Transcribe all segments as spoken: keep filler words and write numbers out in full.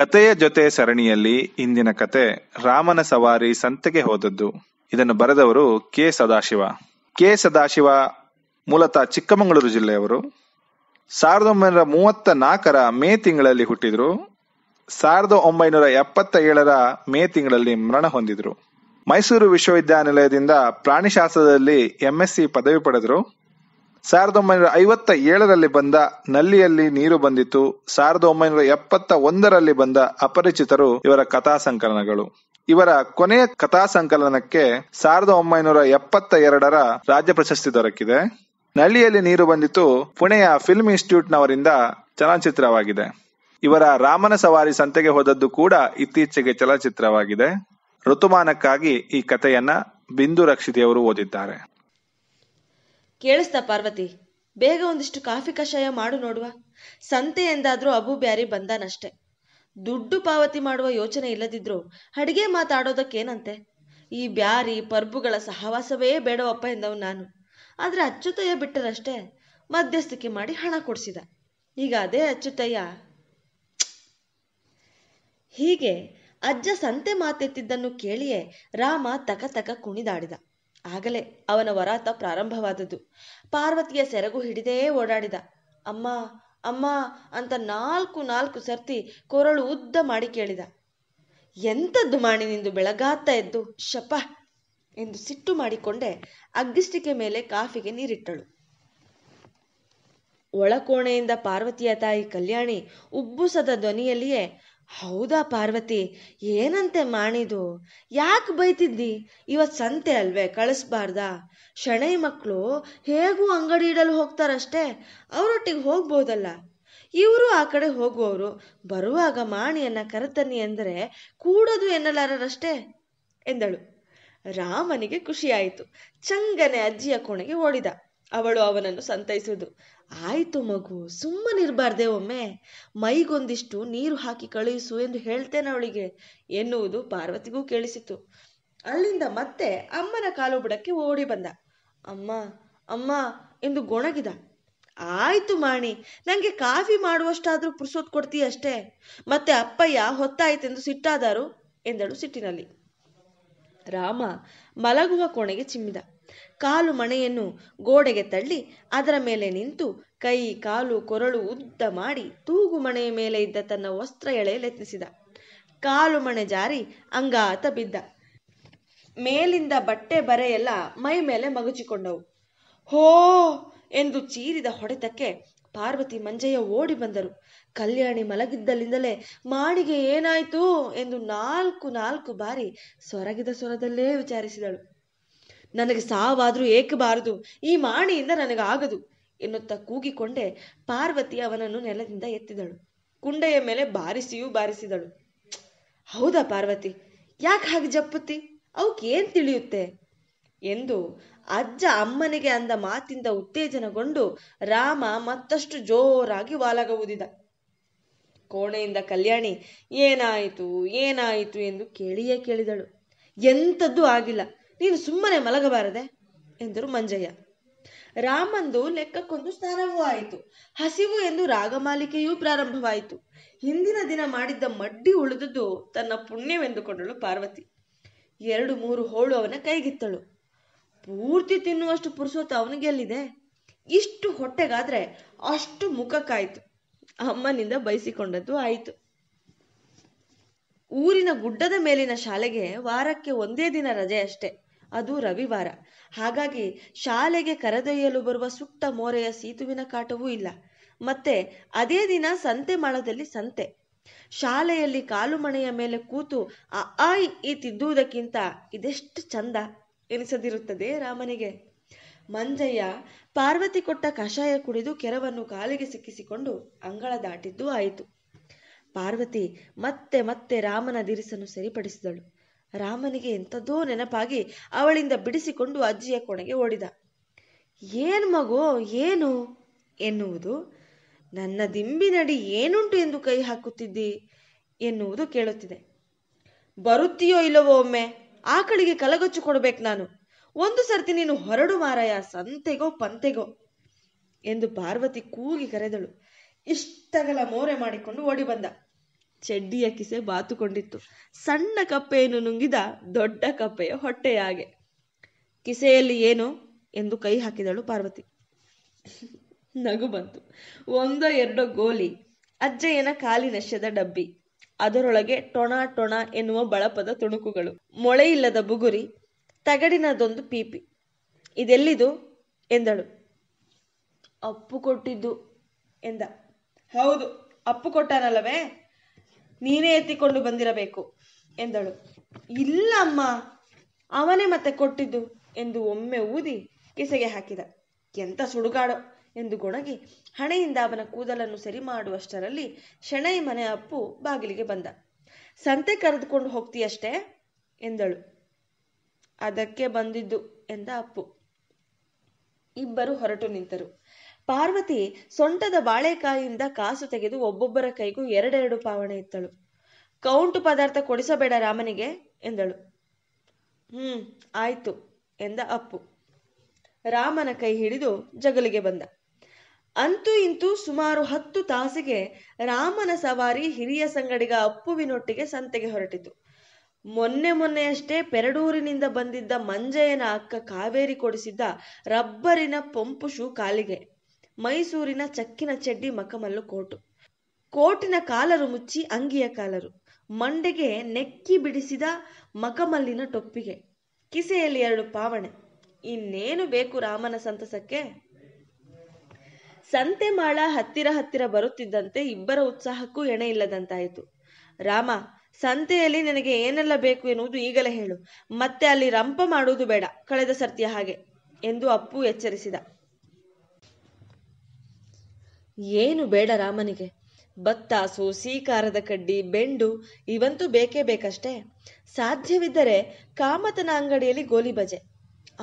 ಕತೆಯ ಜೊತೆ ಸರಣಿಯಲ್ಲಿ ಇಂದಿನ ಕತೆ ರಾಮನ ಸವಾರಿ ಸಂತೆಗೆ ಹೋದದ್ದು. ಇದನ್ನು ಬರೆದವರು ಕೆ ಸದಾಶಿವ. ಕೆ ಸದಾಶಿವ ಮೂಲತಃ ಚಿಕ್ಕಮಗಳೂರು ಜಿಲ್ಲೆಯವರು. ಸಾವಿರದ ಒಂಬೈನೂರ ಮೂವತ್ತ ನಾಲ್ಕರ ಮೇ ತಿಂಗಳಲ್ಲಿ ಹುಟ್ಟಿದ್ರು. ಸಾವಿರದ ಒಂಬೈನೂರ ಎಪ್ಪತ್ತ ಏಳರ ಮೇ ತಿಂಗಳಲ್ಲಿ ಮರಣ ಹೊಂದಿದ್ರು. ಮೈಸೂರು ವಿಶ್ವವಿದ್ಯಾನಿಲಯದಿಂದ ಪ್ರಾಣಿಶಾಸ್ತ್ರದಲ್ಲಿ ಎಂಎಸ್ಸಿ ಪದವಿ ಪಡೆದ್ರು. ಸಾವಿರದ ಒಂಬೈನೂರ ಐವತ್ತ ಏಳರಲ್ಲಿ ಬಂದ ನಲ್ಲಿಯಲ್ಲಿ ನೀರು ಬಂದಿತು, ಸಾವಿರದ ಒಂಬೈನೂರ ಎಪ್ಪತ್ತ ಒಂದರಲ್ಲಿ ಬಂದ ಅಪರಿಚಿತರು ಇವರ ಕಥಾ ಸಂಕಲನಗಳು. ಇವರ ಕೊನೆಯ ಕಥಾ ಸಂಕಲನಕ್ಕೆ ಸಾವಿರದ ಒಂಬೈನೂರ ಎಪ್ಪತ್ತ ಎರಡರ ರಾಜ್ಯ ಪ್ರಶಸ್ತಿ ದೊರಕಿದೆ. ನಲ್ಲಿಯಲ್ಲಿ ನೀರು ಬಂದಿತು ಪುಣೆಯ ಫಿಲ್ಮ್ ಇನ್ಸ್ಟಿಟ್ಯೂಟ್ ನವರಿಂದ ಚಲನಚಿತ್ರವಾಗಿದೆ. ಇವರ ರಾಮನ ಸವಾರಿ ಸಂತೆಗೆ ಹೋದದ್ದು ಕೂಡ ಇತ್ತೀಚೆಗೆ ಚಲನಚಿತ್ರವಾಗಿದೆ. ಋತುಮಾನಕ್ಕಾಗಿ ಈ ಕಥೆಯನ್ನ ಬಿಂದು ರಕ್ಷಿತಿಯವರು ಓದಿದ್ದಾರೆ. ಕೇಳಿಸ್ತಾ ಪಾರ್ವತಿ, ಬೇಗ ಒಂದಿಷ್ಟು ಕಾಫಿ ಕಷಾಯ ಮಾಡು ನೋಡುವ. ಸಂತೆ ಎಂದಾದ್ರೂ ಅಬು ಬ್ಯಾರಿ ಬಂದಾನಷ್ಟೆ. ದುಡ್ಡು ಪಾವತಿ ಮಾಡುವ ಯೋಚನೆ ಇಲ್ಲದಿದ್ರು ಅಡಿಗೆ ಮಾತಾಡೋದಕ್ಕೇನಂತೆ. ಈ ಬ್ಯಾರಿ ಪರ್ಬುಗಳ ಸಹವಾಸವೇ ಬೇಡವಪ್ಪ ಎಂದವ್ ನಾನು. ಆದ್ರೆ ಅಚ್ಚುತಯ್ಯ ಬಿಟ್ಟರಷ್ಟೇ, ಮಧ್ಯಸ್ಥಿಕೆ ಮಾಡಿ ಹಣ ಕೊಡಿಸಿದ. ಈಗ ಅದೇ ಅಚ್ಚುತಯ್ಯ. ಹೀಗೆ ಅಜ್ಜ ಸಂತೆ ಮಾತೆತ್ತಿದ್ದನ್ನು ಕೇಳಿಯೇ ರಾಮ ತಕ ತಕ ಕುಣಿದಾಡಿದ. ಆಗಲೇ ಅವನ ವರಾತ ಪ್ರಾರಂಭವಾದದ್ದು. ಪಾರ್ವತಿಯ ಸೆರಗು ಹಿಡಿದೇ ಓಡಾಡಿದ. ಅಮ್ಮ ಅಮ್ಮ ಅಂತ ನಾಲ್ಕು ನಾಲ್ಕು ಸರ್ತಿ ಕೊರಳು ಉದ್ದ ಮಾಡಿ ಕೇಳಿದ. ಎಂಥದ್ದು ಮಾಡಿ ನಿಂದು ಬೆಳಗಾತ ಎದ್ದು ಶಪ ಎಂದು ಸಿಟ್ಟು ಮಾಡಿಕೊಂಡೆ ಅಗ್ಗಿಷ್ಟಿಕೆ ಮೇಲೆ ಕಾಫಿಗೆ ನೀರಿಟ್ಟಳು. ಒಳಕೋಣೆಯಿಂದ ಪಾರ್ವತಿಯ ತಾಯಿ ಕಲ್ಯಾಣಿ ಉಬ್ಬುಸದ ಧ್ವನಿಯಲ್ಲಿಯೇ, ಹೌದಾ ಪಾರ್ವತಿ, ಏನಂತೆ ಮಾಡಿದು? ಯಾಕೆ ಬೈತಿದ್ದಿ? ಇವತ್ ಸಂತೆ ಅಲ್ವೇ, ಕಳಿಸ್ಬಾರ್ದಾ? ಶೆಣೈ ಮಕ್ಕಳು ಹೇಗೂ ಅಂಗಡಿ ಇಡಲು ಹೋಗ್ತಾರಷ್ಟೇ, ಅವರೊಟ್ಟಿಗೆ ಹೋಗ್ಬೋದಲ್ಲ. ಇವರು ಆ ಕಡೆ ಹೋಗುವವರು ಬರುವಾಗ ಮಾಣಿಯನ್ನ ಕರೆತನ್ನಿ ಎಂದರೆ ಕೂಡದು ಎನ್ನಲಾರರಷ್ಟೇ ಎಂದಳು. ರಾಮನಿಗೆ ಖುಷಿಯಾಯಿತು. ಚಂಗನೆ ಅಜ್ಜಿಯ ಕೋಣೆಗೆ ಓಡಿದ. ಅವಳು ಅವನನ್ನು ಸಂತೈಸುವುದು. ಆಯಿತು ಮಗು, ಸುಮ್ಮನಿರಬಾರ್ದೆ, ಒಮ್ಮೆ ಮೈಗೊಂದಿಷ್ಟು ನೀರು ಹಾಕಿ ಕಳುಹಿಸು ಎಂದು ಹೇಳ್ತೇನೆ ಅವಳಿಗೆ ಎನ್ನುವುದು ಪಾರ್ವತಿಗೂ ಕೇಳಿಸಿತು. ಅಲ್ಲಿಂದ ಮತ್ತೆ ಅಮ್ಮನ ಕಾಲು ಬುಡಕ್ಕೆ ಓಡಿ ಬಂದ. ಅಮ್ಮ ಅಮ್ಮ ಎಂದು ಗೊಣಗಿದ. ಆಯಿತು ಮಾಣಿ, ನನಗೆ ಕಾಫಿ ಮಾಡುವಷ್ಟಾದ್ರೂ ಪುರ್ಸೋತ್ ಕೊಡ್ತೀಯಷ್ಟೇ. ಮತ್ತೆ ಅಪ್ಪಯ್ಯ ಹೊತ್ತಾಯ್ತೆಂದು ಸಿಟ್ಟಾದರು ಎಂದಳು ಸಿಟ್ಟಿನಲ್ಲಿ. ರಾಮ ಮಲಗುವ ಕೋಣೆಗೆ ಚಿಮ್ಮಿದ. ಕಾಲು ಮಣೆಯನ್ನು ಗೋಡೆಗೆ ತಳ್ಳಿ ಅದರ ಮೇಲೆ ನಿಂತು ಕೈ ಕಾಲು ಕೊರಳು ಉದ್ದ ಮಾಡಿ ತೂಗು ಮಣೆಯ ಮೇಲೆ ಇದ್ದ ತನ್ನ ವಸ್ತ್ರ ಎಳೆಯಲೆತ್ನಿಸಿದ. ಕಾಲು ಮಣೆ ಜಾರಿ ಅಂಗಾತ ಬಿದ್ದ. ಮೇಲಿಂದ ಬಟ್ಟೆ ಬರೆಯೆಲ್ಲ ಮೈ ಮೇಲೆ ಮಗುಚಿಕೊಂಡವು. ಹೋ ಎಂದು ಚೀರಿದ ಹೊಡೆತಕ್ಕೆ ಪಾರ್ವತಿ ಮಂಜಯ್ಯ ಓಡಿ ಬಂದರು. ಕಲ್ಯಾಣಿ ಮಲಗಿದ್ದಲ್ಲಿಂದಲೇ ಮಾಡಿಗೆ ಏನಾಯ್ತು ಎಂದು ನಾಲ್ಕು ನಾಲ್ಕು ಬಾರಿ ಸೊರಗಿದ ಸ್ವರದಲ್ಲೇ ವಿಚಾರಿಸಿದಳು. ನನಗೆ ಸಾವಾದ್ರೂ ಏಕಬಾರದು, ಈ ಮಾಣಿಯಿಂದ ನನಗಾಗದು ಎನ್ನುತ್ತಾ ಕೂಗಿಕೊಂಡೆ. ಪಾರ್ವತಿ ಅವನನ್ನು ನೆಲದಿಂದ ಎತ್ತಿದಳು. ಕುಂಡೆಯ ಮೇಲೆ ಬಾರಿಸಿಯೂ ಬಾರಿಸಿದಳು. ಹೌದಾ ಪಾರ್ವತಿ, ಯಾಕೆ ಹಾಗೆ ಜಪ್ಪುತ್ತಿ? ಅವಕ್ಕೇನ್ ತಿಳಿಯುತ್ತೆ ಎಂದು ಅಜ್ಜ ಅಮ್ಮನಿಗೆ ಅಂದ ಮಾತಿಂದ ಉತ್ತೇಜನಗೊಂಡು ರಾಮ ಮತ್ತಷ್ಟು ಜೋರಾಗಿ ವಾಲಗ ಊದಿದ. ಕೋಣೆಯಿಂದ ಕಲ್ಯಾಣಿ ಏನಾಯಿತು ಏನಾಯಿತು ಎಂದು ಕೇಳಿಯೇ ಕೇಳಿದಳು. ಎಂಥದ್ದು ಆಗಿಲ್ಲ, ನೀನು ಸುಮ್ಮನೆ ಮಲಗಬಾರದೆ ಎಂದರು ಮಂಜಯ್ಯ. ರಾಮಂದು ಲೆಕ್ಕಕ್ಕೊಂದು ಸ್ನಾನವೂ ಆಯಿತು. ಹಸಿವು ಎಂದು ರಾಗಮಾಲಿಕೆಯೂ ಪ್ರಾರಂಭವಾಯಿತು. ಹಿಂದಿನ ದಿನ ಮಾಡಿದ್ದ ಮಡ್ಡಿ ಉಳಿದುದು ತನ್ನ ಪುಣ್ಯವೆಂದುಕೊಂಡಳು ಪಾರ್ವತಿ. ಎರಡು ಮೂರು ಹೋಳು ಅವನ ಕೈಗಿತ್ತಳು. ಪೂರ್ತಿ ತಿನ್ನುವಷ್ಟು ಪುರುಸೋತ ಅವನಿಗೆಲ್ಲಿದೆ? ಇಷ್ಟು ಹೊಟ್ಟೆಗಾದ್ರೆ ಅಷ್ಟು ಮುಖಕ್ಕಾಯಿತು. ಅಮ್ಮನಿಂದ ಬಯಸಿಕೊಂಡದ್ದು ಆಯಿತು. ಊರಿನ ಗುಡ್ಡದ ಮೇಲಿನ ಶಾಲೆಗೆ ವಾರಕ್ಕೆ ಒಂದೇ ದಿನ ರಜೆ ಅಷ್ಟೆ, ಅದು ರವಿವಾರ. ಹಾಗಾಗಿ ಶಾಲೆಗೆ ಕರೆದೊಯ್ಯಲು ಬರುವ ಸುಟ್ಟ ಮೋರೆಯ ಸೀತುವಿನ ಕಾಟವೂ ಇಲ್ಲ. ಮತ್ತೆ ಅದೇ ದಿನ ಸಂತೆ ಮಾಳದಲ್ಲಿ ಸಂತೆ. ಶಾಲೆಯಲ್ಲಿ ಕಾಲು ಮಣೆಯ ಮೇಲೆ ಕೂತು ಆ ಆಯ್ ಈ ತಿದ್ದುವುದಕ್ಕಿಂತ ಇದೆಷ್ಟು ಚಂದ ಎನಿಸದಿರುತ್ತದೆ ರಾಮನಿಗೆ. ಮಂಜಯ್ಯ ಪಾರ್ವತಿ ಕೊಟ್ಟ ಕಷಾಯ ಕುಡಿದು ಕೆರವನ್ನು ಕಾಲಿಗೆ ಸಿಕ್ಕಿಸಿಕೊಂಡು ಅಂಗಳ ದಾಟಿದ್ದು ಆಯಿತು. ಪಾರ್ವತಿ ಮತ್ತೆ ಮತ್ತೆ ರಾಮನ ದಿರಿಸನ್ನು ಸರಿಪಡಿಸಿದಳು. ರಾಮನಿಗೆ ಎಂಥದ್ದೋ ನೆನಪಾಗಿ ಅವಳಿಂದ ಬಿಡಿಸಿಕೊಂಡು ಅಜ್ಜಿಯ ಕೋಣೆಗೆ ಓಡಿದ. ಏನ್ ಮಗೋ ಏನು ಎನ್ನುವುದು, ನನ್ನ ದಿಂಬಿನಡಿ ಏನುಂಟು ಎಂದು ಕೈ ಹಾಕುತ್ತಿದ್ದಿ ಎನ್ನುವುದು ಕೇಳುತ್ತಿದೆ. ಬರುತ್ತೀಯೋ ಇಲ್ಲವೋ ಒಮ್ಮೆ, ಆ ಕಡೆಗೆ ಕಲಗಚ್ಚು ಕೊಡ್ಬೇಕು ನಾನು. ಒಂದು ಸರ್ತಿ ನೀನು ಹೊರಡು ಮಾರಾಯ, ಸಂತೆಗೋ ಪಂತೆಗೋ ಎಂದು ಪಾರ್ವತಿ ಕೂಗಿ ಕರೆದಳು. ಇಷ್ಟಗಲ ಮೋರೆ ಮಾಡಿಕೊಂಡು ಓಡಿ ಬಂದ. ಚಡ್ಡಿಯ ಕಿಸೆ ಬಾತುಕೊಂಡಿತ್ತು. ಸಣ್ಣ ಕಪ್ಪೆಯನ್ನು ನುಂಗಿದ ದೊಡ್ಡ ಕಪ್ಪೆಯ ಹೊಟ್ಟೆಯಾಗೆ. ಕಿಸೆಯಲ್ಲಿ ಏನೋ ಎಂದು ಕೈ ಹಾಕಿದಳು ಪಾರ್ವತಿ. ನಗು ಬಂತು. ಒಂದೋ ಎರಡೋ ಗೋಲಿ, ಅಜ್ಜಯ್ಯನ ಕಾಲಿನಶ್ಯದ ಡಬ್ಬಿ, ಅದರೊಳಗೆ ಟೊಣ ಟೊಣ ಎನ್ನುವ ಬಳಪದ ತುಣುಕುಗಳು, ಮೊಳೆಯಿಲ್ಲದ ಬುಗುರಿ, ತಗಡಿನದೊಂದು ಪೀಪಿ. ಇದೆಲ್ಲಿದು ಎಂದಳು. ಅಪ್ಪು ಕೊಟ್ಟಿದ್ದು ಎಂದ. ಹೌದು, ಅಪ್ಪು ಕೊಟ್ಟಾನಲ್ಲವೇ, ನೀನೇ ಎತ್ತಿಕೊಂಡು ಬಂದಿರಬೇಕು ಎಂದಳು. ಇಲ್ಲ ಅಮ್ಮ, ಅವನೇ ಮತ್ತೆ ಕೊಟ್ಟಿದ್ದು ಎಂದು ಒಮ್ಮೆ ಊದಿ ಕಿಸೆಗೆ ಹಾಕಿದ. ಎಂತ ಸುಡುಗಾಡು ಎಂದು ಗೊಣಗಿ ಹಣೆಯಿಂದ ಅವನ ಕೂದಲನ್ನು ಸರಿ ಮಾಡುವಷ್ಟರಲ್ಲಿ ಶೆಣೈ ಮನೆ ಅಪ್ಪು ಬಾಗಿಲಿಗೆ ಬಂದ. ಸಂತೆ ಕರೆದುಕೊಂಡು ಹೋಗ್ತೀಯಷ್ಟೇ ಎಂದಳು. ಅದಕ್ಕೆ ಬಂದಿದ್ದು ಎಂದ ಅಪ್ಪು. ಇಬ್ಬರು ಹೊರಟು ನಿಂತರು. ಪಾರ್ವತಿ ಸೊಂಟದ ಬಾಳೆಕಾಯಿಯಿಂದ ಕಾಸು ತೆಗೆದು ಒಬ್ಬೊಬ್ಬರ ಕೈಗೂ ಎರಡೆರಡು ಪಾವಣೆ ಇತ್ತಳು. ಕೌಂಟು ಪದಾರ್ಥ ಕೊಡಿಸಬೇಡ ರಾಮನಿಗೆ ಎಂದಳು. ಹ್ಮ್ ಆಯ್ತು ಎಂದ ಅಪ್ಪು. ರಾಮನ ಕೈ ಹಿಡಿದು ಜಗಲಿಗೆ ಬಂದ. ಅಂತೂ ಇಂತೂ ಸುಮಾರು ಹತ್ತು ತಾಸಿಗೆ ರಾಮನ ಸವಾರಿ ಹಿರಿಯ ಸಂಗಡಿಗ ಅಪ್ಪುವಿನೊಟ್ಟಿಗೆ ಸಂತೆಗೆ ಹೊರಟಿತು. ಮೊನ್ನೆ ಮೊನ್ನೆಯಷ್ಟೇ ಪೆರಡೂರಿನಿಂದ ಬಂದಿದ್ದ ಮಂಜಯ್ಯನ ಅಕ್ಕ ಕಾವೇರಿ ಕೊಡಿಸಿದ್ದ ರಬ್ಬರಿನ ಪಂಪು ಶೂ ಕಾಲಿಗೆ, ಮೈಸೂರಿನ ಚಕ್ಕಿನ ಚಡ್ಡಿ ಮಕಮಲ್ಲು ಕೋಟು, ಕೋಟಿನ ಕಾಲರು ಮುಚ್ಚಿ ಅಂಗಿಯ ಕಾಲರು, ಮಂಡೆಗೆ ನೆಕ್ಕಿ ಬಿಡಿಸಿದ ಮಕಮಲ್ಲಿನ ಟೊಪ್ಪಿಗೆ, ಕಿಸೆಯಲ್ಲಿ ಎರಡು ಪಾವಣೆ. ಇನ್ನೇನು ಬೇಕು ರಾಮನ ಸಂತಸಕ್ಕೆ? ಸಂತೆ ಮಾಳ ಹತ್ತಿರ ಹತ್ತಿರ ಬರುತ್ತಿದ್ದಂತೆ ಇಬ್ಬರ ಉತ್ಸಾಹಕ್ಕೂ ಎಣೆ ಇಲ್ಲದಂತಾಯಿತು. ರಾಮ, ಸಂತೆಯಲ್ಲಿ ನನಗೆ ಏನೆಲ್ಲ ಬೇಕು ಎನ್ನುವುದು ಈಗಲೇ ಹೇಳು, ಮತ್ತೆ ಅಲ್ಲಿ ರಂಪ ಮಾಡುವುದು ಬೇಡ, ಕಳೆದ ಸರ್ತಿಯ ಹಾಗೆ ಎಂದು ಅಪ್ಪು ಎಚ್ಚರಿಸಿದ. ಏನು ಬೇಡ ರಾಮನಿಗೆ, ಬತ್ತಾಸು, ಸೀಕಾರದ ಕಡ್ಡಿ, ಬೆಂಡು ಇವಂತೂ ಬೇಕೇ ಬೇಕಷ್ಟೇ. ಸಾಧ್ಯವಿದ್ದರೆ ಕಾಮತನ ಅಂಗಡಿಯಲ್ಲಿ ಗೋಲಿ ಬಜೆ.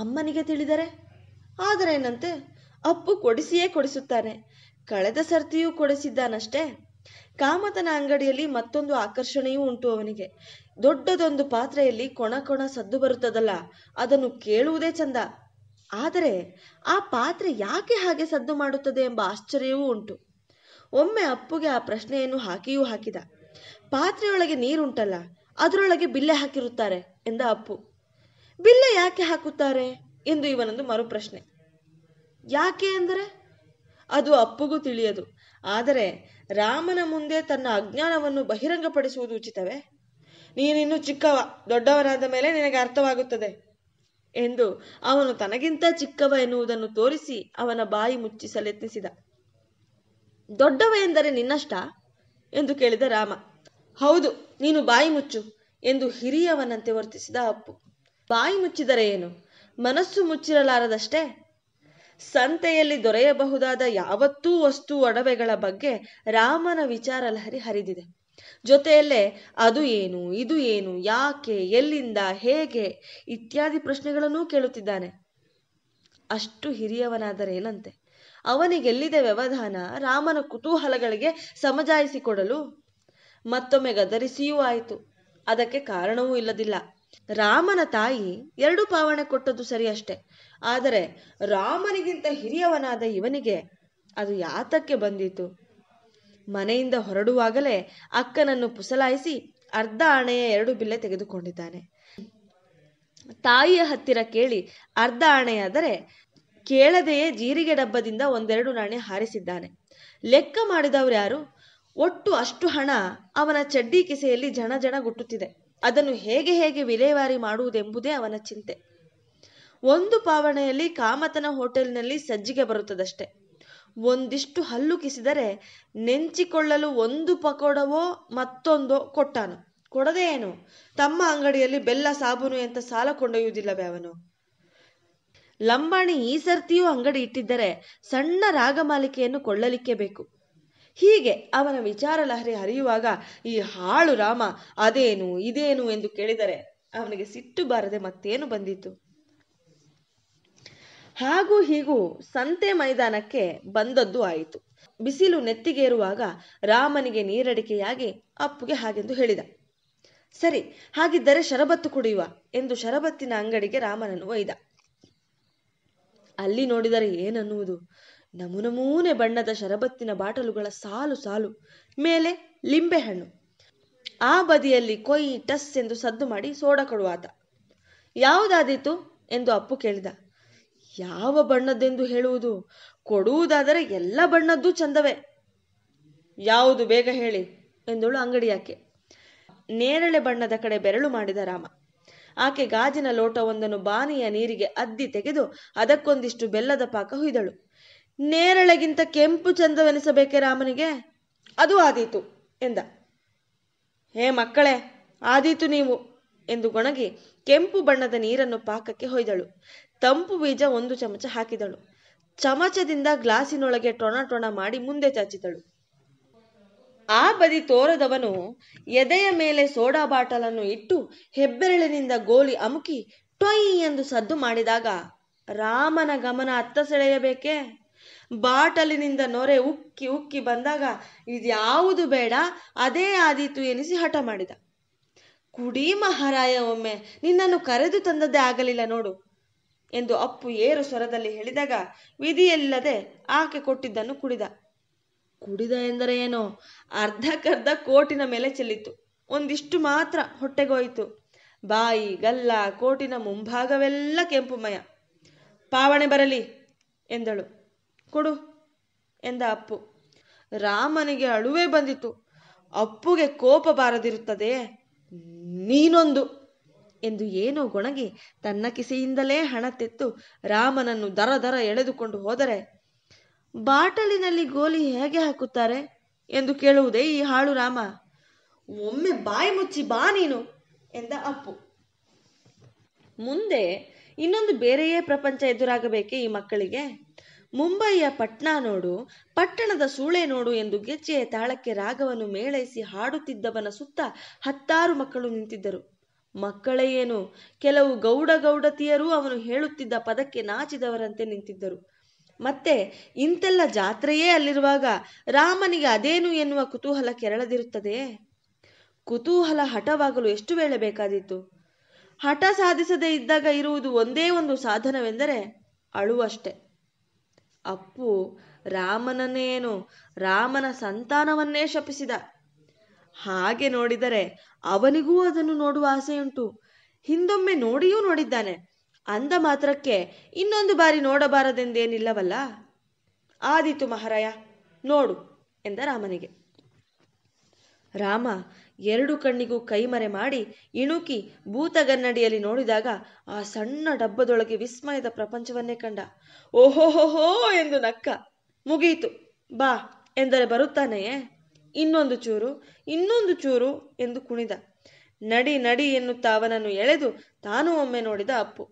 ಅಮ್ಮನಿಗೆ ತಿಳಿದರೆ ಆದರೆ ಏನಂತೆ, ಅಪ್ಪು ಕೊಡಿಸಿಯೇ ಕೊಡಿಸುತ್ತಾನೆ, ಕಳೆದ ಸರ್ತಿಯೂ ಕೊಡಿಸಿದ್ದಾನಷ್ಟೇ. ಕಾಮತನ ಅಂಗಡಿಯಲ್ಲಿ ಮತ್ತೊಂದು ಆಕರ್ಷಣೆಯೂ ಉಂಟು ಅವನಿಗೆ. ದೊಡ್ಡದೊಂದು ಪಾತ್ರೆಯಲ್ಲಿ ಕೊಣ ಕೊಣ ಸದ್ದು ಬರುತ್ತದಲ್ಲ, ಅದನ್ನು ಕೇಳುವುದೇ ಚಂದ. ಆದರೆ ಆ ಪಾತ್ರೆ ಯಾಕೆ ಹಾಗೆ ಸದ್ದು ಮಾಡುತ್ತದೆ ಎಂಬ ಆಶ್ಚರ್ಯವೂ ಉಂಟು. ಒಮ್ಮೆ ಅಪ್ಪುಗೆ ಆ ಪ್ರಶ್ನೆಯನ್ನು ಹಾಕಿಯೂ ಹಾಕಿದ. ಪಾತ್ರೆಯೊಳಗೆ ನೀರುಂಟಲ್ಲ, ಅದರೊಳಗೆ ಬಿಲ್ಲೆ ಹಾಕಿರುತ್ತಾರೆ ಎಂದ ಅಪ್ಪು. ಬಿಲ್ಲೆ ಯಾಕೆ ಹಾಕುತ್ತಾರೆ ಎಂದು ಇವನೊಂದು ಮರುಪ್ರಶ್ನೆ. ಯಾಕೆ ಅಂದರೆ ಅದು ಅಪ್ಪುಗೂ ತಿಳಿಯದು. ಆದರೆ ರಾಮನ ಮುಂದೆ ತನ್ನ ಅಜ್ಞಾನವನ್ನು ಬಹಿರಂಗಪಡಿಸುವುದು ಉಚಿತವೇ? ನೀನಿನ್ನು ಚಿಕ್ಕವ, ದೊಡ್ಡವನಾದ ಮೇಲೆ ನಿನಗೆ ಅರ್ಥವಾಗುತ್ತದೆ ಎಂದು ಅವನು ತನಗಿಂತ ಚಿಕ್ಕವ ಎನ್ನುವುದನ್ನು ತೋರಿಸಿ ಅವನ ಬಾಯಿ ಮುಚ್ಚಿಸಲೆತ್ನಿಸಿದ. ದೊಡ್ಡವ ಎಂದರೆ ನಿನ್ನಷ್ಟ ಎಂದು ಕೇಳಿದ ರಾಮ. ಹೌದು, ನೀನು ಬಾಯಿ ಮುಚ್ಚು ಎಂದು ಹಿರಿಯವನಂತೆ ವರ್ತಿಸಿದ ಅಪ್ಪು. ಬಾಯಿ ಮುಚ್ಚಿದರೆ ಏನು, ಮನಸ್ಸು ಮುಚ್ಚಿರಲಾರದಷ್ಟೇ. ಸಂತೆಯಲ್ಲಿ ದೊರೆಯಬಹುದಾದ ಯಾವತ್ತೂ ವಸ್ತು ಒಡವೆಗಳ ಬಗ್ಗೆ ರಾಮನ ವಿಚಾರ ಲಹರಿ ಹರಿದಿದೆ. ಜೊತೆಯಲ್ಲೇ ಅದು ಏನು, ಇದು ಏನು, ಯಾಕೆ, ಎಲ್ಲಿಂದ, ಹೇಗೆ ಇತ್ಯಾದಿ ಪ್ರಶ್ನೆಗಳನ್ನೂ ಕೇಳುತ್ತಿದ್ದಾನೆ. ಅಷ್ಟು ಹಿರಿಯವನಾದರೇನಂತೆ? ಅವನಿಗೆಲ್ಲಿದೆ ವ್ಯವಧಾನ ರಾಮನ ಕುತೂಹಲಗಳಿಗೆ ಸಮಜಾಯಿಸಿಕೊಡಲು? ಮತ್ತೊಮ್ಮೆ ಗದರಿಸಿಯೂ ಆಯಿತು. ಅದಕ್ಕೆ ಕಾರಣವೂ ಇಲ್ಲದಿಲ್ಲ. ರಾಮನ ತಾಯಿ ಎರಡು ಪಾವಣೆ ಕೊಟ್ಟದ್ದು ಸರಿಯಷ್ಟೇ, ಆದರೆ ರಾಮನಿಗಿಂತ ಹಿರಿಯವನಾದ ಇವನಿಗೆ ಅದು ಯಾತಕ್ಕೆ ಬಂದಿತು? ಮನೆಯಿಂದ ಹೊರಡುವಾಗಲೇ ಅಕ್ಕನನ್ನು ಪುಸಲಾಯಿಸಿ ಅರ್ಧ ಆಣೆಯ ಎರಡು ಬಿಲ್ಲೆ ತೆಗೆದುಕೊಂಡಿದ್ದಾನೆ. ತಾಯಿಯ ಹತ್ತಿರ ಕೇಳಿ ಅರ್ಧ ಆಣೆಯಾದರೆ ಕೇಳದೆಯೇ ಜೀರಿಗೆ ಡಬ್ಬದಿಂದ ಒಂದೆರಡು ನಾಣೆ ಹಾರಿಸಿದ್ದಾನೆ. ಲೆಕ್ಕ ಮಾಡಿದವರು ಯಾರು? ಒಟ್ಟು ಅಷ್ಟು ಹಣ ಅವನ ಚಡ್ಡಿ ಕಿಸೆಯಲ್ಲಿ ಜನ ಜನ ಗುಟ್ಟುತ್ತಿದೆ. ಅದನ್ನು ಹೇಗೆ ಹೇಗೆ ವಿಲೇವಾರಿ ಮಾಡುವುದೆಂಬುದೇ ಅವನ ಚಿಂತೆ. ಒಂದು ಪಾವಣೆಯಲ್ಲಿ ಕಾಮತನ ಹೋಟೆಲ್ನಲ್ಲಿ ಸಜ್ಜಿಗೆ ಬರುತ್ತದಷ್ಟೆ. ಒಂದಿಷ್ಟು ಹಲ್ಲು ಕಿಸಿದರೆ ನೆಂಚಿಕೊಳ್ಳಲು ಒಂದು ಪಕೋಡವೋ ಮತ್ತೊಂದೋ ಕೊಟ್ಟಾನು. ಕೊಡದೇ ಏನು, ತಮ್ಮ ಅಂಗಡಿಯಲ್ಲಿ ಬೆಲ್ಲ ಸಾಬೂನು ಅಂತ ಸಾಲ ಕೊಂಡೊಯ್ಯುವುದಿಲ್ಲವೇ ಅವನು? ಲಂಬಾಣಿ ಈ ಸರ್ತಿಯೂ ಅಂಗಡಿ ಇಟ್ಟಿದ್ದರೆ ಸಣ್ಣ ರಾಗಮಾಲಿಕೆಯನ್ನು ಕೊಳ್ಳಲಿಕ್ಕೆ ಬೇಕು. ಹೀಗೆ ಅವನ ವಿಚಾರ ಲಹರಿ ಹರಿಯುವಾಗ ಈ ಹಾಳು ರಾಮ ಅದೇನು ಇದೇನು ಎಂದು ಕೇಳಿದರೆ ಅವನಿಗೆ ಸಿಟ್ಟು ಬಾರದೆ ಮತ್ತೇನು ಬಂದಿತು? ಹಾಗೂ ಹೀಗೂ ಸಂತೆ ಮೈದಾನಕ್ಕೆ ಬಂದದ್ದು ಆಯಿತು. ಬಿಸಿಲು ನೆತ್ತಿಗೇರುವಾಗ ರಾಮನಿಗೆ ನೀರಡಿಕೆಯಾಗಿ ಅಪ್ಪುಗೆ ಹಾಗೆಂದು ಹೇಳಿದ. ಸರಿ, ಹಾಗಿದ್ದರೆ ಶರಬತ್ತು ಕುಡಿಯುವ ಎಂದು ಶರಬತ್ತಿನ ಅಂಗಡಿಗೆ ರಾಮನನ್ನು ಒಯ್ದ. ಅಲ್ಲಿ ನೋಡಿದರೆ ಏನನ್ನುವುದು, ನಮೂನಮೂನೆ ಬಣ್ಣದ ಶರಬತ್ತಿನ ಬಾಟಲುಗಳ ಸಾಲು ಸಾಲು, ಮೇಲೆ ಲಿಂಬೆಹಣ್ಣು, ಆ ಬದಿಯಲ್ಲಿ ಕೊಯ್ ಟಸ್ ಎಂದು ಸದ್ದು ಮಾಡಿ ಸೋಡ ಕೊಡುವ ಆತ. ಯಾವುದಾದೀತು ಎಂದು ಅಪ್ಪು ಕೇಳಿದ. ಯಾವ ಬಣ್ಣದ್ದೆಂದು ಹೇಳುವುದು? ಕೊಡುವುದಾದರೆ ಎಲ್ಲ ಬಣ್ಣದ್ದೂ ಚಂದವೇ. ಯಾವುದು ಬೇಗ ಹೇಳಿ ಎಂದಳು ಅಂಗಡಿಯಾಕೆ. ನೇರಳೆ ಬಣ್ಣದ ಕಡೆ ಬೆರಳು ಮಾಡಿದ ರಾಮ. ಆಕೆ ಗಾಜಿನ ಲೋಟವೊಂದನ್ನು ಬಾನಿಯ ನೀರಿಗೆ ಅದ್ದಿ ತೆಗೆದು ಅದಕ್ಕೊಂದಿಷ್ಟು ಬೆಲ್ಲದ ಪಾಕ ಹುಯ್ದಳು. ನೇರಳೆಗಿಂತ ಕೆಂಪು ಚಂದವೆನಿಸಬೇಕೆ ರಾಮನಿಗೆ? ಅದು ಆದೀತು ಎಂದ. ಹೇ ಮಕ್ಕಳೇ, ಆದೀತು ನೀವು ಎಂದು ಗೊಣಗಿ ಕೆಂಪು ಬಣ್ಣದ ನೀರನ್ನು ಪಾಕಕ್ಕೆ ಹೊಯ್ದಳು. ತಂಪು ಬೀಜ ಒಂದು ಚಮಚ ಹಾಕಿದಳು. ಚಮಚದಿಂದ ಗ್ಲಾಸಿನೊಳಗೆ ಟೊಣ ಟೊಣ ಮಾಡಿ ಮುಂದೆ ಚಾಚಿದಳು. ಆ ಬದಿ ತೋರದವನು ಎದೆಯ ಮೇಲೆ ಸೋಡಾ ಬಾಟಲನ್ನು ಇಟ್ಟು ಹೆಬ್ಬೆರಳಿನಿಂದ ಗೋಲಿ ಅಮುಕಿ ಟೊಯ್ ಎಂದು ಸದ್ದು ಮಾಡಿದಾಗ ರಾಮನ ಗಮನ ಅತ್ತ ಸೆಳೆಯಬೇಕೆ? ಬಾಟಲಿನಿಂದ ನೊರೆ ಉಕ್ಕಿ ಉಕ್ಕಿ ಬಂದಾಗ ಇದ್ಯಾವುದು ಬೇಡ, ಅದೇ ಆದೀತು ಎನಿಸಿ ಹಠ ಮಾಡಿದ. ಕುಡಿ ಮಹಾರಾಯ, ಒಮ್ಮೆ ನಿನ್ನನ್ನು ಕರೆದು ತಂದದ್ದೇ ಆಗಲಿಲ್ಲ ನೋಡು ಎಂದು ಅಪ್ಪು ಏರು ಸ್ವರದಲ್ಲಿ ಹೇಳಿದಾಗ ವಿಧಿಯಲ್ಲದೆ ಆಕೆ ಕೊಟ್ಟಿದ್ದನ್ನು ಕುಡಿದ. ಕುಡಿದ ಎಂದರೆ ಏನೋ, ಅರ್ಧಕ್ಕರ್ಧ ಕೋಟಿನ ಮೇಲೆ ಚೆಲ್ಲಿತು. ಒಂದಿಷ್ಟು ಮಾತ್ರ ಹೊಟ್ಟೆಗೋಯಿತು. ಬಾಯಿ, ಗಲ್ಲ, ಕೋಟಿನ ಮುಂಭಾಗವೆಲ್ಲ ಕೆಂಪುಮಯ. ಪಾವಣೆ ಬರಲಿ ಎಂದಳು. ಕೊಡು ಎಂದ ಅಪ್ಪು. ರಾಮನಿಗೆ ಅಳುವೇ ಬಂದಿತು. ಅಪ್ಪುಗೆ ಕೋಪ ಬಾರದಿರುತ್ತದೆ. ನೀನೊಂದು ಎಂದು ಏನೋ ಗೊಣಗಿ ತನ್ನ ಕಿಸೆಯಿಂದಲೇ ಹಣ ತೆತ್ತು ರಾಮನನ್ನು ದರ ದರ ಎಳೆದುಕೊಂಡು ಹೋದರೆ, ಬಾಟಲಿನಲ್ಲಿ ಗೋಲಿ ಹೇಗೆ ಹಾಕುತ್ತಾರೆ ಎಂದು ಕೇಳುವುದೇ ಈ ಹಾಳು ರಾಮ. ಒಮ್ಮೆ ಬಾಯಿ ಮುಚ್ಚಿ ಬಾ ನೀನು ಎಂದ ಅಪ್ಪು. ಮುಂದೆ ಇನ್ನೊಂದು ಬೇರೆಯೇ ಪ್ರಪಂಚ ಎದುರಾಗಬೇಕೆ ಈ ಮಕ್ಕಳಿಗೆ? ಮುಂಬಯಿಯ ಪಟ್ನಾ ನೋಡು, ಪಟ್ಟಣದ ಸೂಳೆ ನೋಡು ಎಂದು ಗೆಜ್ಜೆಯ ತಾಳಕ್ಕೆ ರಾಗವನ್ನು ಮೇಳೈಸಿ ಹಾಡುತ್ತಿದ್ದವನ ಸುತ್ತ ಹತ್ತಾರು ಮಕ್ಕಳು ನಿಂತಿದ್ದರು. ಮಕ್ಕಳೇ ಏನು, ಕೆಲವು ಗೌಡ ಗೌಡತಿಯರೂ ಅವನು ಹೇಳುತ್ತಿದ್ದ ಪದಕ್ಕೆ ನಾಚಿದವರಂತೆ ನಿಂತಿದ್ದರು. ಮತ್ತೆ ಇಂತೆಲ್ಲ ಜಾತ್ರೆಯೇ ಅಲ್ಲಿರುವಾಗ ರಾಮನಿಗೆ ಅದೇನು ಎನ್ನುವ ಕುತೂಹಲ ಕೆರಳದಿರುತ್ತದೆಯೇ? ಕುತೂಹಲ ಹಠವಾಗಲು ಎಷ್ಟು ವೇಳೆ ಬೇಕಾದೀತು? ಹಠ ಸಾಧಿಸದೇ ಇದ್ದಾಗ ಇರುವುದು ಒಂದೇ ಒಂದು ಸಾಧನವೆಂದರೆ ಅಳುವಷ್ಟೆ. ಅಪ್ಪು ರಾಮನನ್ನೇನು, ರಾಮನ ಸಂತಾನವನ್ನೇ ಶಪಿಸಿದ. ಹಾಗೆ ನೋಡಿದರೆ ಅವನಿಗೂ ಅದನ್ನು ನೋಡುವ ಆಸೆಯುಂಟು. ಹಿಂದೊಮ್ಮೆ ನೋಡಿಯೂ ನೋಡಿದ್ದಾನೆ. ಅಂದ ಮಾತ್ರಕ್ಕೆ ಇನ್ನೊಂದು ಬಾರಿ ನೋಡಬಾರದೆಂದೇನಿಲ್ಲವಲ್ಲ. ಆದೀತು ಮಹಾರಾಯ, ನೋಡು ಎಂದ ರಾಮನಿಗೆ. ರಾಮ ಎರಡು ಕಣ್ಣಿಗೂ ಕೈಮರೆ ಮಾಡಿ ಇಣುಕಿ ಭೂತಗನ್ನಡಿಯಲ್ಲಿ ನೋಡಿದಾಗ ಆ ಸಣ್ಣ ಡಬ್ಬದೊಳಗೆ ವಿಸ್ಮಯದ ಪ್ರಪಂಚವನ್ನೇ ಕಂಡ. ಓಹೋಹೋಹೋ ಎಂದು ನಕ್ಕ. ಮುಗಿಯಿತು, ಬಾ ಎಂದರೆ ಬರುತ್ತಾನೆಯೇ? ಇನ್ನೊಂದು ಚೂರು, ಇನ್ನೊಂದು ಚೂರು ಎಂದು ಕುಣಿದ. ನಡಿ ನಡಿ ಎನ್ನುತ್ತಾ ಅವನನ್ನು ಎಳೆದು ತಾನೂ ಒಮ್ಮೆ ನೋಡಿದ ಅಪ್ಪು.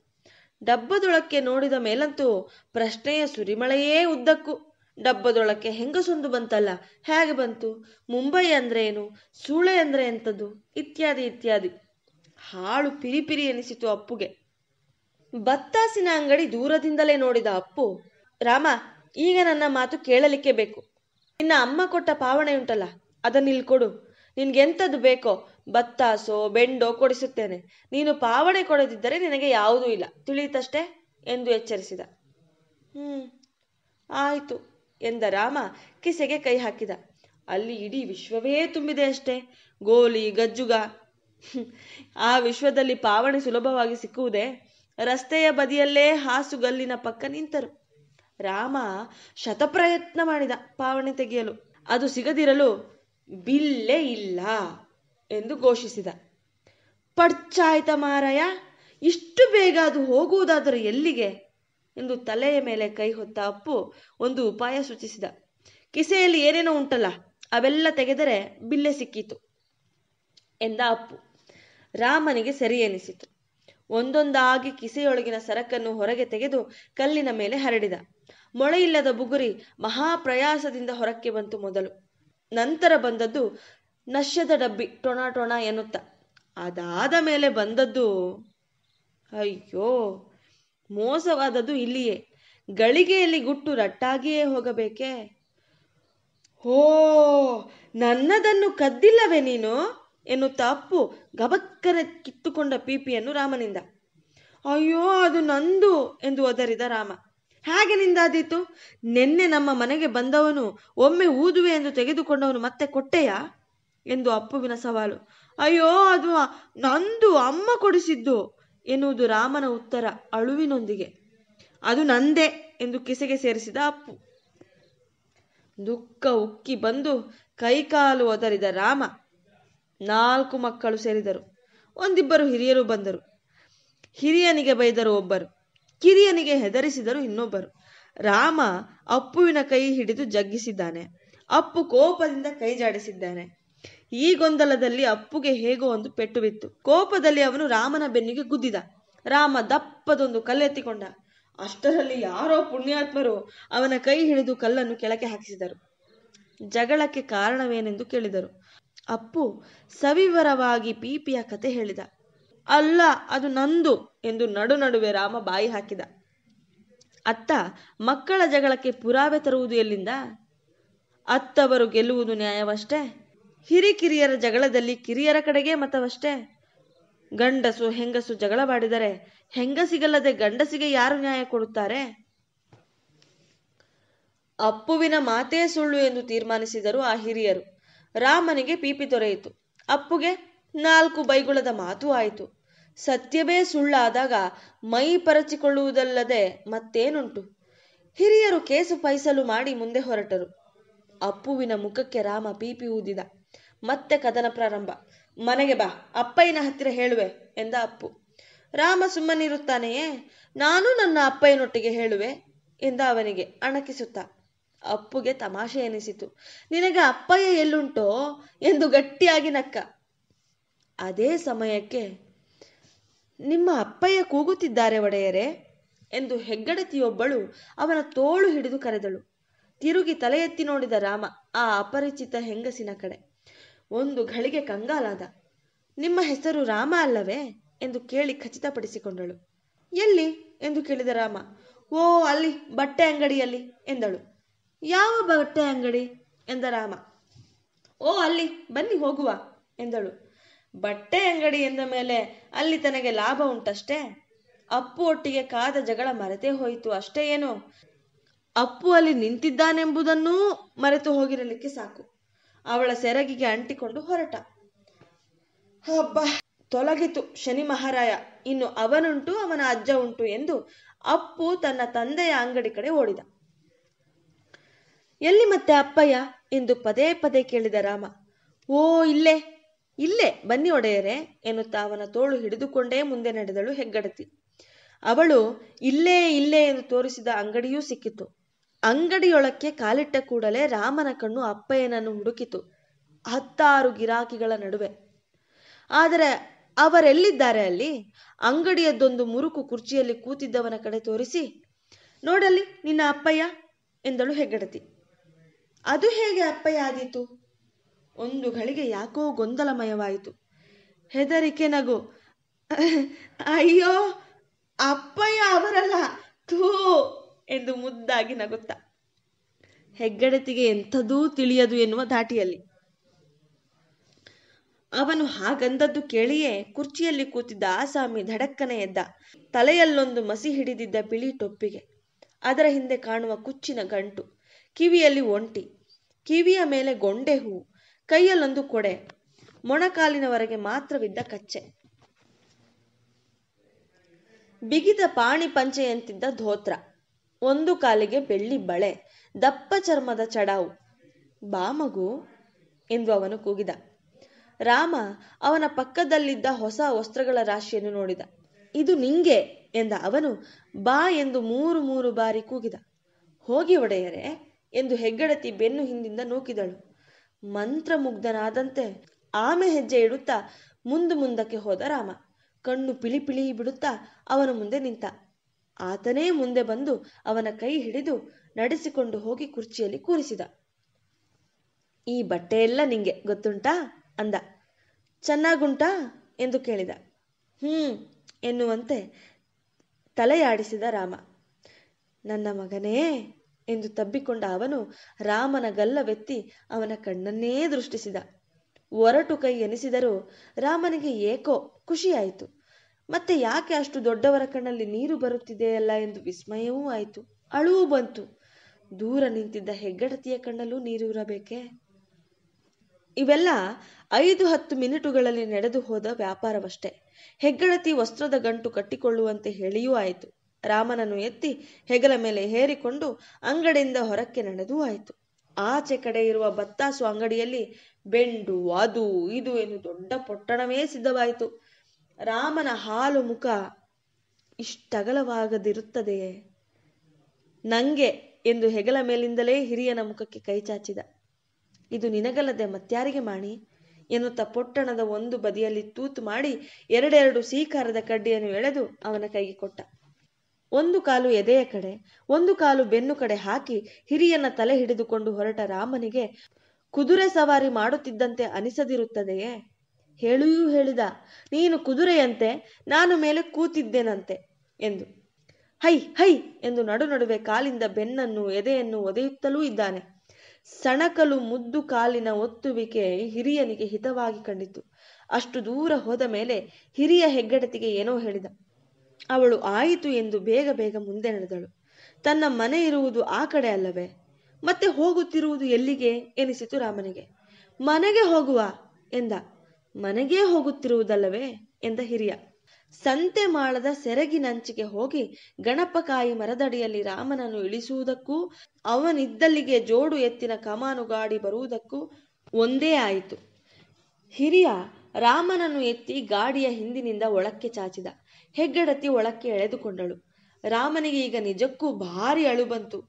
ಡಬ್ಬದೊಳಕ್ಕೆ ನೋಡಿದ ಮೇಲಂತೂ ಪ್ರಶ್ನೆಯ ಸುರಿಮಳೆಯೇ ಉದ್ದಕ್ಕೂ. ಡಬ್ಬದೊಳಕ್ಕೆ ಹೆಂಗಸೊಂದು ಬಂತಲ್ಲ, ಹೇಗೆ ಬಂತು, ಮುಂಬಯಿ ಅಂದ್ರೆ ಏನು, ಸೂಳೆ ಅಂದ್ರೆ ಎಂಥದ್ದು, ಇತ್ಯಾದಿ ಇತ್ಯಾದಿ. ಹಾಳು ಪಿರಿಪಿರಿ ಎನಿಸಿತು ಅಪ್ಪುಗೆ. ಬತ್ತಾಸಿನ ಅಂಗಡಿ ದೂರದಿಂದಲೇ ನೋಡಿದ ಅಪ್ಪು, ರಾಮ, ಈಗ ನನ್ನ ಮಾತು ಕೇಳಲಿಕ್ಕೆ ಬೇಕು. ನಿನ್ನ ಅಮ್ಮ ಕೊಟ್ಟ ಪಾವಣೆ ಉಂಟಲ್ಲ, ಅದನ್ನ ಇಲ್ಲಿ ಕೊಡು. ನಿನ್ಗೆಂಥದ್ದು ಬೇಕೋ ಬತ್ತಾಸೋ ಬೆಂಡೋ ಕೊಡಿಸುತ್ತೇನೆ. ನೀನು ಪಾವಣೆ ಕೊಡದಿದ್ದರೆ ನಿನಗೆ ಯಾವುದೂ ಇಲ್ಲ, ತಿಳಿಯಿತಷ್ಟೇ ಎಂದು ಎಚ್ಚರಿಸಿದ. ಹ್ಮ್ ಆಯಿತು ಎಂದ ರಾಮ. ಕಿಸೆಗೆ ಕೈ ಹಾಕಿದ. ಅಲ್ಲಿ ಇಡೀ ವಿಶ್ವವೇ ತುಂಬಿದೆ ಅಷ್ಟೇ, ಗೋಲಿ ಗಜ್ಜುಗ. ಆ ವಿಶ್ವದಲ್ಲಿ ಪಾವಣೆ ಸುಲಭವಾಗಿ ಸಿಕ್ಕುವುದೇ? ರಸ್ತೆಯ ಬದಿಯಲ್ಲೇ ಹಾಸುಗಲ್ಲಿನ ಪಕ್ಕ ನಿಂತರು. ರಾಮ ಶತಪ್ರಯತ್ನ ಮಾಡಿದ ಪಾವಣೆ ತೆಗೆಯಲು. ಅದು ಸಿಗದಿರಲು ಬಿಲ್ಲೇ ಇಲ್ಲ ಎಂದು ಘೋಷಿಸಿದ. ಪಡ್ಚಾಯ್ತ ಮಾರಾಯ, ಇಷ್ಟು ಬೇಗ ಅದು ಹೋಗುವುದಾದರೂ ಎಲ್ಲಿಗೆ ಎಂದು ತಲೆಯ ಮೇಲೆ ಕೈ ಹೊತ್ತ ಅಪ್ಪು ಒಂದು ಉಪಾಯ ಸೂಚಿಸಿದ. ಕಿಸೆಯಲ್ಲಿ ಏನೇನೋ ಉಂಟಲ್ಲ, ಅವೆಲ್ಲ ತೆಗೆದರೆ ಬಿಲ್ಲೆ ಸಿಕ್ಕಿತು ಎಂದ ಅಪ್ಪು. ರಾಮನಿಗೆ ಸರಿ ಎನಿಸಿತು. ಒಂದೊಂದಾಗಿ ಕಿಸೆಯೊಳಗಿನ ಸರಕನ್ನು ಹೊರಗೆ ತೆಗೆದು ಕಲ್ಲಿನ ಮೇಲೆ ಹರಡಿದ. ಮೊಳೆಯಿಲ್ಲದ ಬುಗುರಿ ಮಹಾಪ್ರಯಾಸದಿಂದ ಹೊರಕ್ಕೆ ಬಂತು ಮೊದಲು. ನಂತರ ಬಂದದ್ದು ನಶ್ಯದ ಡಬ್ಬಿ ಟೊಣ ಟೊಣ ಎನ್ನುತ್ತ. ಅದಾದ ಮೇಲೆ ಬಂದದ್ದು, ಅಯ್ಯೋ, ಮೋಸವಾದದ್ದು ಇಲ್ಲಿಯೇ. ಗಳಿಗೆಯಲ್ಲಿ ಗುಟ್ಟು ರಟ್ಟಾಗಿಯೇ ಹೋಗಬೇಕೆ? ಹೋ, ನನ್ನದನ್ನು ಕದ್ದಿಲ್ಲವೇ ನೀನು ಎನ್ನುತ್ತಾ ಅಪ್ಪು ಗಬಕ್ಕನೆ ಕಿತ್ತುಕೊಂಡ ಪೀಪಿಯನ್ನು ರಾಮನಿಂದ. ಅಯ್ಯೋ, ಅದು ನಂದು ಎಂದು ಒದರಿದ ರಾಮ. ಹಾಗೆ ನಿಂದಾದೀತು? ನಿನ್ನೆ ನಮ್ಮ ಮನೆಗೆ ಬಂದವನು ಒಮ್ಮೆ ಊದುವೆ ಎಂದು ತೆಗೆದುಕೊಂಡವನು ಮತ್ತೆ ಕೊಟ್ಟೆಯಾ ಎಂದು ಅಪ್ಪುವಿನ ಸವಾಲು. ಅಯ್ಯೋ, ಅದು ನಂದು, ಅಮ್ಮ ಕೊಡಿಸಿದ್ದು ಎನ್ನುವುದು ರಾಮನ ಉತ್ತರ ಅಳುವಿನೊಂದಿಗೆ. ಅದು ನಂದೇ ಎಂದು ಕಿಸೆಗೆ ಸೇರಿಸಿದ ಅಪ್ಪು. ದುಃಖ ಉಕ್ಕಿ ಬಂದು ಕೈಕಾಲು ಒದರಿದ ರಾಮ. ನಾಲ್ಕು ಮಕ್ಕಳು ಸೇರಿದರು. ಒಂದಿಬ್ಬರು ಹಿರಿಯರು ಬಂದರು. ಹಿರಿಯನಿಗೆ ಬೈದರು ಒಬ್ಬರು, ಕಿರಿಯನಿಗೆ ಹೆದರಿಸಿದರು ಇನ್ನೊಬ್ಬರು. ರಾಮ ಅಪ್ಪುವಿನ ಕೈ ಹಿಡಿದು ಜಗ್ಗಿಸಿದ್ದಾನೆ. ಅಪ್ಪು ಕೋಪದಿಂದ ಕೈ ಜಾಡಿಸಿದ್ದಾನೆ. ಈ ಗೊಂದಲದಲ್ಲಿ ಅಪ್ಪುಗೆ ಹೇಗೋ ಒಂದು ಪೆಟ್ಟು ಬಿತ್ತು. ಕೋಪದಲ್ಲಿ ಅವನು ರಾಮನ ಬೆನ್ನಿಗೆ ಗುದ್ದಿದ. ರಾಮ ದಪ್ಪದೊಂದು ಕಲ್ಲೆತ್ತಿಕೊಂಡ. ಅಷ್ಟರಲ್ಲಿ ಯಾರೋ ಪುಣ್ಯಾತ್ಮರು ಅವನ ಕೈ ಹಿಡಿದು ಕಲ್ಲನ್ನು ಕೆಳಕ್ಕೆ ಹಾಕಿಸಿದರು. ಜಗಳಕ್ಕೆ ಕಾರಣವೇನೆಂದು ಕೇಳಿದರು. ಅಪ್ಪು ಸವಿವರವಾಗಿ ಪೀಪಿಯ ಕತೆ ಹೇಳಿದ. ಅಲ್ಲ, ಅದು ನಂದು ಎಂದು ನಡು ನಡುವೆ ರಾಮ ಬಾಯಿ ಹಾಕಿದ. ಅತ್ತ ಮಕ್ಕಳ ಜಗಳಕ್ಕೆ ಪುರಾವೆ ತರುವುದು ಎಲ್ಲಿಂದ? ಅತ್ತವರು ಗೆಲ್ಲುವುದು ನ್ಯಾಯವಷ್ಟೇ? ಹಿರಿಕಿರಿಯರ ಜಗಳದಲ್ಲಿ ಕಿರಿಯರ ಕಡೆಗೆ ಮತವಷ್ಟೇ? ಗಂಡಸು ಹೆಂಗಸು ಜಗಳವಾಡಿದರೆ ಹೆಂಗಸಿಗಲ್ಲದೆ ಗಂಡಸಿಗೆ ಯಾರು ನ್ಯಾಯ ಕೊಡುತ್ತಾರೆ? ಅಪ್ಪುವಿನ ಮಾತೇ ಸುಳ್ಳು ಎಂದು ತೀರ್ಮಾನಿಸಿದರು ಆ ಹಿರಿಯರು. ರಾಮನಿಗೆ ಪೀಪಿ ದೊರೆಯಿತು. ಅಪ್ಪುಗೆ ನಾಲ್ಕು ಬೈಗುಳದ ಮಾತು ಆಯಿತು. ಸತ್ಯವೇ ಸುಳ್ಳಾದಾಗ ಮೈ ಪರಚಿಕೊಳ್ಳುವುದಲ್ಲದೆ ಮತ್ತೇನುಂಟು? ಹಿರಿಯರು ಕೇಸು ಫೈಸಲು ಮಾಡಿ ಮುಂದೆ ಹೊರಟರು. ಅಪ್ಪುವಿನ ಮುಖಕ್ಕೆ ರಾಮ ಪೀಪಿ ಊದಿದ. ಮತ್ತೆ ಕದನ ಪ್ರಾರಂಭ. ಮನೆಗೆ ಬಾ, ಅಪ್ಪಯ್ಯನ ಹತ್ತಿರ ಹೇಳುವೆ ಎಂದ ಅಪ್ಪು. ರಾಮ ಸುಮ್ಮನಿರುತ್ತಾನೆಯೇ? ನಾನು ನನ್ನ ಅಪ್ಪಯ್ಯನೊಟ್ಟಿಗೆ ಹೇಳುವೆ ಎಂದ ಅವನಿಗೆ ಅಣಕಿಸುತ್ತ. ಅಪ್ಪುಗೆ ತಮಾಷೆ ಎನಿಸಿತು. ನಿನಗೆ ಅಪ್ಪಯ್ಯ ಎಲ್ಲುಂಟೋ ಎಂದು ಗಟ್ಟಿಯಾಗಿ ನಕ್ಕ. ಅದೇ ಸಮಯಕ್ಕೆ ನಿಮ್ಮ ಅಪ್ಪಯ್ಯ ಕೂಗುತ್ತಿದ್ದಾರೆ ಒಡೆಯರೇ ಎಂದು ಹೆಗ್ಗಡತಿಯೊಬ್ಬಳು ಅವನ ತೋಳು ಹಿಡಿದು ಕರೆದಳು. ತಿರುಗಿ ತಲೆ ಎತ್ತಿ ನೋಡಿದ ರಾಮ ಆ ಅಪರಿಚಿತ ಹೆಂಗಸಿನ ಕಡೆ. ಒಂದು ಘಳಿಗೆ ಕಂಗಾಲಾದ. ನಿಮ್ಮ ಹೆಸರು ರಾಮ ಅಲ್ಲವೇ ಎಂದು ಕೇಳಿ ಖಚಿತಪಡಿಸಿಕೊಂಡಳು. ಎಲ್ಲಿ ಎಂದು ಕೇಳಿದ ರಾಮ. ಓ, ಅಲ್ಲಿ ಬಟ್ಟೆ ಅಂಗಡಿಯಲ್ಲಿ ಎಂದಳು. ಯಾವ ಬಟ್ಟೆ ಅಂಗಡಿ ಎಂದ ರಾಮ. ಓ, ಅಲ್ಲಿ ಬನ್ನಿ ಹೋಗುವ ಎಂದಳು. ಬಟ್ಟೆ ಅಂಗಡಿ ಎಂದ ಮೇಲೆ ಅಲ್ಲಿ ತನಗೆ ಲಾಭ ಉಂಟಷ್ಟೇ. ಅಪ್ಪು ಒಟ್ಟಿಗೆ ಕಾದ ಜಗಳ ಮರೆತೇ ಹೋಯಿತು ಅಷ್ಟೇ. ಏನೋ ಅಪ್ಪು ಅಲ್ಲಿ ನಿಂತಿದ್ದಾನೆಂಬುದನ್ನೂ ಮರೆತು ಹೋಗಿರಲಿಕ್ಕೆ ಸಾಕು. ಅವಳ ಸೆರಗಿಗೆ ಅಂಟಿಕೊಂಡು ಹೊರಟ. ಹಬ್ಬ, ತೊಲಗಿತು ಶನಿ ಮಹಾರಾಯ, ಇನ್ನು ಅವನುಂಟು ಅವನ ಅಜ್ಜ ಉಂಟು ಎಂದು ಅಪ್ಪು ತನ್ನ ತಂದೆಯ ಅಂಗಡಿ ಕಡೆ ಓಡಿದ. ಎಲ್ಲಿ ಮತ್ತೆ ಅಪ್ಪಯ್ಯ ಎಂದು ಪದೇ ಪದೇ ಕೇಳಿದ ರಾಮ. ಓ, ಇಲ್ಲೇ ಇಲ್ಲೇ ಬನ್ನಿ ಒಡೆಯರೆ ಎನ್ನುತ್ತಾ ಅವನ ತೋಳು ಹಿಡಿದುಕೊಂಡೇ ಮುಂದೆ ನಡೆದಳು ಹೆಗ್ಗಡತಿ. ಅವಳು ಇಲ್ಲೇ ಇಲ್ಲೇ ಎಂದು ತೋರಿಸಿದ ಅಂಗಡಿಯೂ ಸಿಕ್ಕಿತು. ಅಂಗಡಿಯೊಳಕ್ಕೆ ಕಾಲಿಟ್ಟ ಕೂಡಲೇ ರಾಮನ ಕಣ್ಣು ಅಪ್ಪಯ್ಯನನ್ನು ಹುಡುಕಿತು. ಹತ್ತಾರು ಗಿರಾಕಿಗಳ ನಡುವೆ. ಆದರೆ ಅವರೆಲ್ಲಿದ್ದಾರೆ? ಅಲ್ಲಿ ಅಂಗಡಿಯದ್ದೊಂದು ಮುರುಕು ಕುರ್ಚಿಯಲ್ಲಿ ಕೂತಿದ್ದವನ ಕಡೆ ತೋರಿಸಿ, ನೋಡಲ್ಲಿ ನಿನ್ನ ಅಪ್ಪಯ್ಯ ಎಂದಳು ಹೆಗ್ಗಡತಿ. ಅದು ಹೇಗೆ ಅಪ್ಪಯ್ಯ ಆದೀತು? ಒಂದು ಗಳಿಗೆ ಯಾಕೋ ಗೊಂದಲಮಯವಾಯಿತು. ಹೆದರಿಕೆ ನಗು. ಅಯ್ಯೋ, ಅಪ್ಪಯ್ಯ ಅವರಲ್ಲ, ಥೂ ಎಂದು ಮುದ್ದಾಗಿ ನಗುತ್ತ. ಹೆಗ್ಗಡತಿಗೆ ಎಂಥದೂ ತಿಳಿಯದು ಎನ್ನುವ ಧಾಟಿಯಲ್ಲಿ ಅವನು ಹಾಗಂದದ್ದು ಕೇಳಿಯೇ ಕುರ್ಚಿಯಲ್ಲಿ ಕೂತಿದ್ದ ಆಸಾಮಿ ಧಡಕ್ಕನೆ ಎದ್ದ. ತಲೆಯಲ್ಲೊಂದು ಮಸಿ ಹಿಡಿದಿದ್ದ ಬಿಳಿ ಟೊಪ್ಪಿಗೆ, ಅದರ ಹಿಂದೆ ಕಾಣುವ ಕುಚ್ಚಿನ ಗಂಟು, ಕಿವಿಯಲ್ಲಿ ಒಂಟಿ, ಕಿವಿಯ ಮೇಲೆ ಗೊಂಡೆ ಹೂವು, ಕೈಯಲ್ಲೊಂದು ಕೊಡೆ, ಮೊಣಕಾಲಿನವರೆಗೆ ಮಾತ್ರವಿದ್ದ ಕಚ್ಚೆ, ಬಿಗಿದ ಪಾಣಿ ಪಂಚೆಯಂತಿದ್ದ ಧೋತ್ರ, ಒಂದು ಕಾಲಿಗೆ ಬೆಳ್ಳಿ ಬಳೆ, ದಪ್ಪ ಚರ್ಮದ ಚಡಾವು. ಬಾಮಗು ಎಂದು ಅವನು ಕೂಗಿದ. ರಾಮ ಅವನ ಪಕ್ಕದಲ್ಲಿದ್ದ ಹೊಸ ವಸ್ತ್ರಗಳ ರಾಶಿಯನ್ನು ನೋಡಿದ. ಇದು ನಿಂಗೆ ಎಂದ ಅವನು. ಬಾ ಎಂದು ಮೂರು ಮೂರು ಬಾರಿ ಕೂಗಿದ. ಹೋಗಿ ಒಡೆಯರೆ ಎಂದು ಹೆಗ್ಗಡತಿ ಬೆನ್ನು ಹಿಂದಿಂದ ನೂಕಿದಳು. ಮಂತ್ರಮುಗ್ಧನಾದಂತೆ ಆಮೆ ಹೆಜ್ಜೆ ಇಡುತ್ತಾ ಮುಂದು ಮುಂದಕ್ಕೆ ಹೋದ ರಾಮ. ಕಣ್ಣು ಪಿಳಿ ಪಿಳಿ ಬಿಡುತ್ತಾ ಅವನ ಮುಂದೆ ನಿಂತ. ಆತನೇ ಮುಂದೆ ಬಂದು ಅವನ ಕೈ ಹಿಡಿದು ನಡೆಸಿಕೊಂಡು ಹೋಗಿ ಕುರ್ಚಿಯಲ್ಲಿ ಕೂರಿಸಿದ. ಈ ಬಟ್ಟೆಯೆಲ್ಲ ನಿಂಗೆ ಗೊತ್ತುಂಟಾ ಅಂದ. ಚೆನ್ನಾಗುಂಟಾ ಎಂದು ಕೇಳಿದ. ಹ್ಮ್ ಎನ್ನುವಂತೆ ತಲೆಯಾಡಿಸಿದ ರಾಮ. ನನ್ನ ಮಗನೇ ಎಂದು ತಬ್ಬಿಕೊಂಡ ಅವನು ರಾಮನ ಗಲ್ಲವೆತ್ತಿ ಅವನ ಕಣ್ಣನ್ನೇ ದೃಷ್ಟಿಸಿದ. ಒರಟು ಕೈ ಎನಿಸಿದರೂ ರಾಮನಿಗೆ ಏಕೋ ಖುಷಿಯಾಯಿತು. ಮತ್ತೆ ಯಾಕೆ ಅಷ್ಟು ದೊಡ್ಡವರ ಕಣ್ಣಲ್ಲಿ ನೀರು ಬರುತ್ತಿದೆಯಲ್ಲ ಎಂದು ವಿಸ್ಮಯವೂ ಆಯಿತು, ಅಳುವು ಬಂತು. ದೂರ ನಿಂತಿದ್ದ ಹೆಗ್ಗಡತಿಯ ಕಣ್ಣಲ್ಲೂ ನೀರು ಇರಬೇಕೆ? ಇವೆಲ್ಲ ಐದು ಹತ್ತು ಮಿನಿಟುಗಳಲ್ಲಿ ನಡೆದು ಹೋದ ವ್ಯಾಪಾರವಷ್ಟೆ. ಹೆಗ್ಗಡತಿ ವಸ್ತ್ರದ ಗಂಟು ಕಟ್ಟಿಕೊಳ್ಳುವಂತೆ ಹೇಳಿಯೂ ಆಯಿತು. ರಾಮನನ್ನು ಎತ್ತಿ ಹೆಗಲ ಮೇಲೆ ಹೇರಿಕೊಂಡು ಅಂಗಡಿಯಿಂದ ಹೊರಕ್ಕೆ ನಡೆದೂ ಆಯಿತು. ಆಚೆ ಕಡೆ ಇರುವ ಬತ್ತಾಸು ಅಂಗಡಿಯಲ್ಲಿ ಬೆಂಡು ಅದು ಇದು ಎಂದು ದೊಡ್ಡ ಪೊಟ್ಟಣವೇ ಸಿದ್ಧವಾಯಿತು. ರಾಮನ ಹಾಲು ಮುಖ ಇಷ್ಟಗಲವಾಗದಿರುತ್ತದೆಯೇ ನಂಗೆ ಎಂದು ಹೆಗಲ ಮೇಲಿಂದಲೇ ಹಿರಿಯನ ಮುಖಕ್ಕೆ ಕೈ ಚಾಚಿದ. ಇದು ನಿನಗಲ್ಲದೆ ಮತ್ಯಾರಿಗೆ ಮಾಡಿ ಎನ್ನುತ್ತ ಪೊಟ್ಟಣದ ಒಂದು ಬದಿಯಲ್ಲಿ ತೂತು ಮಾಡಿ ಎರಡೆರಡು ಸೀಕಾರದ ಕಡ್ಡಿಯನ್ನು ಎಳೆದು ಅವನ ಕೈಗೆ ಕೊಟ್ಟ. ಒಂದು ಕಾಲು ಎದೆಯ ಕಡೆ ಒಂದು ಕಾಲು ಬೆನ್ನು ಕಡೆ ಹಾಕಿ ಹಿರಿಯನ ತಲೆ ಹಿಡಿದುಕೊಂಡು ಹೊರಟ ರಾಮನಿಗೆ ಕುದುರೆ ಸವಾರಿ ಮಾಡುತ್ತಿದ್ದಂತೆ ಅನಿಸದಿರುತ್ತದೆಯೇ? ಹೇಳುಯೂ ಹೇಳಿದ, ನೀನು ಕುದುರೆಯಂತೆ, ನಾನು ಮೇಲೆ ಕೂತಿದ್ದೇನಂತೆ ಎಂದು. ಹೈ ಹೈ ಎಂದು ನಡು ನಡುವೆ ಕಾಲಿಂದ ಬೆನ್ನನ್ನು ಎದೆಯನ್ನು ಒದೆಯುತ್ತಲೂ ಇದ್ದಾನೆ. ಸಣಕಲು ಮುದ್ದು ಕಾಲಿನ ಒತ್ತುವಿಕೆ ಹಿರಿಯನಿಗೆ ಹಿತವಾಗಿ ಕಂಡಿತು. ಅಷ್ಟು ದೂರ ಹೋದ ಮೇಲೆ ಹಿರಿಯ ಹೆಗ್ಗಡತಿಗೆ ಏನೋ ಹೇಳಿದ. ಅವಳು ಆಯಿತು ಎಂದು ಬೇಗ ಬೇಗ ಮುಂದೆ ನಡೆದಳು. ತನ್ನ ಮನೆ ಇರುವುದು ಆ ಕಡೆ ಅಲ್ಲವೇ? ಮತ್ತೆ ಹೋಗುತ್ತಿರುವುದು ಎಲ್ಲಿಗೆ ಎನಿಸಿತು ರಾಮನಿಗೆ. ಮನೆಗೆ ಹೋಗುವ ಎಂದ. ಮನೆಗೇ ಹೋಗುತ್ತಿರುವುದಲ್ಲವೇ ಎಂದ ಹಿರಿಯ. ಸಂತೆ ಮಾಳದ ಸೆರಗಿನಂಚಿಗೆ ಹೋಗಿ ಗಣಪಕಾಯಿ ಮರದಡಿಯಲ್ಲಿ ರಾಮನನ್ನು ಇಳಿಸುವುದಕ್ಕೂ ಅವನಿದ್ದಲ್ಲಿಗೆ ಜೋಡು ಎತ್ತಿನ ಕಮಾನುಗಾಡಿ ಬರುವುದಕ್ಕೂ ಒಂದೇ ಆಯಿತು. ಹಿರಿಯ ರಾಮನನ್ನು ಎತ್ತಿ ಗಾಡಿಯ ಹಿಂದಿನಿಂದ ಒಳಕ್ಕೆ ಚಾಚಿದ. ಹೆಗ್ಗಡತಿ ಒಳಕ್ಕೆ ಎಳೆದುಕೊಂಡಳು. ರಾಮನಿಗೆ ಈಗ ನಿಜಕ್ಕೂ ಭಾರಿ ಅಳು ಬಂತು.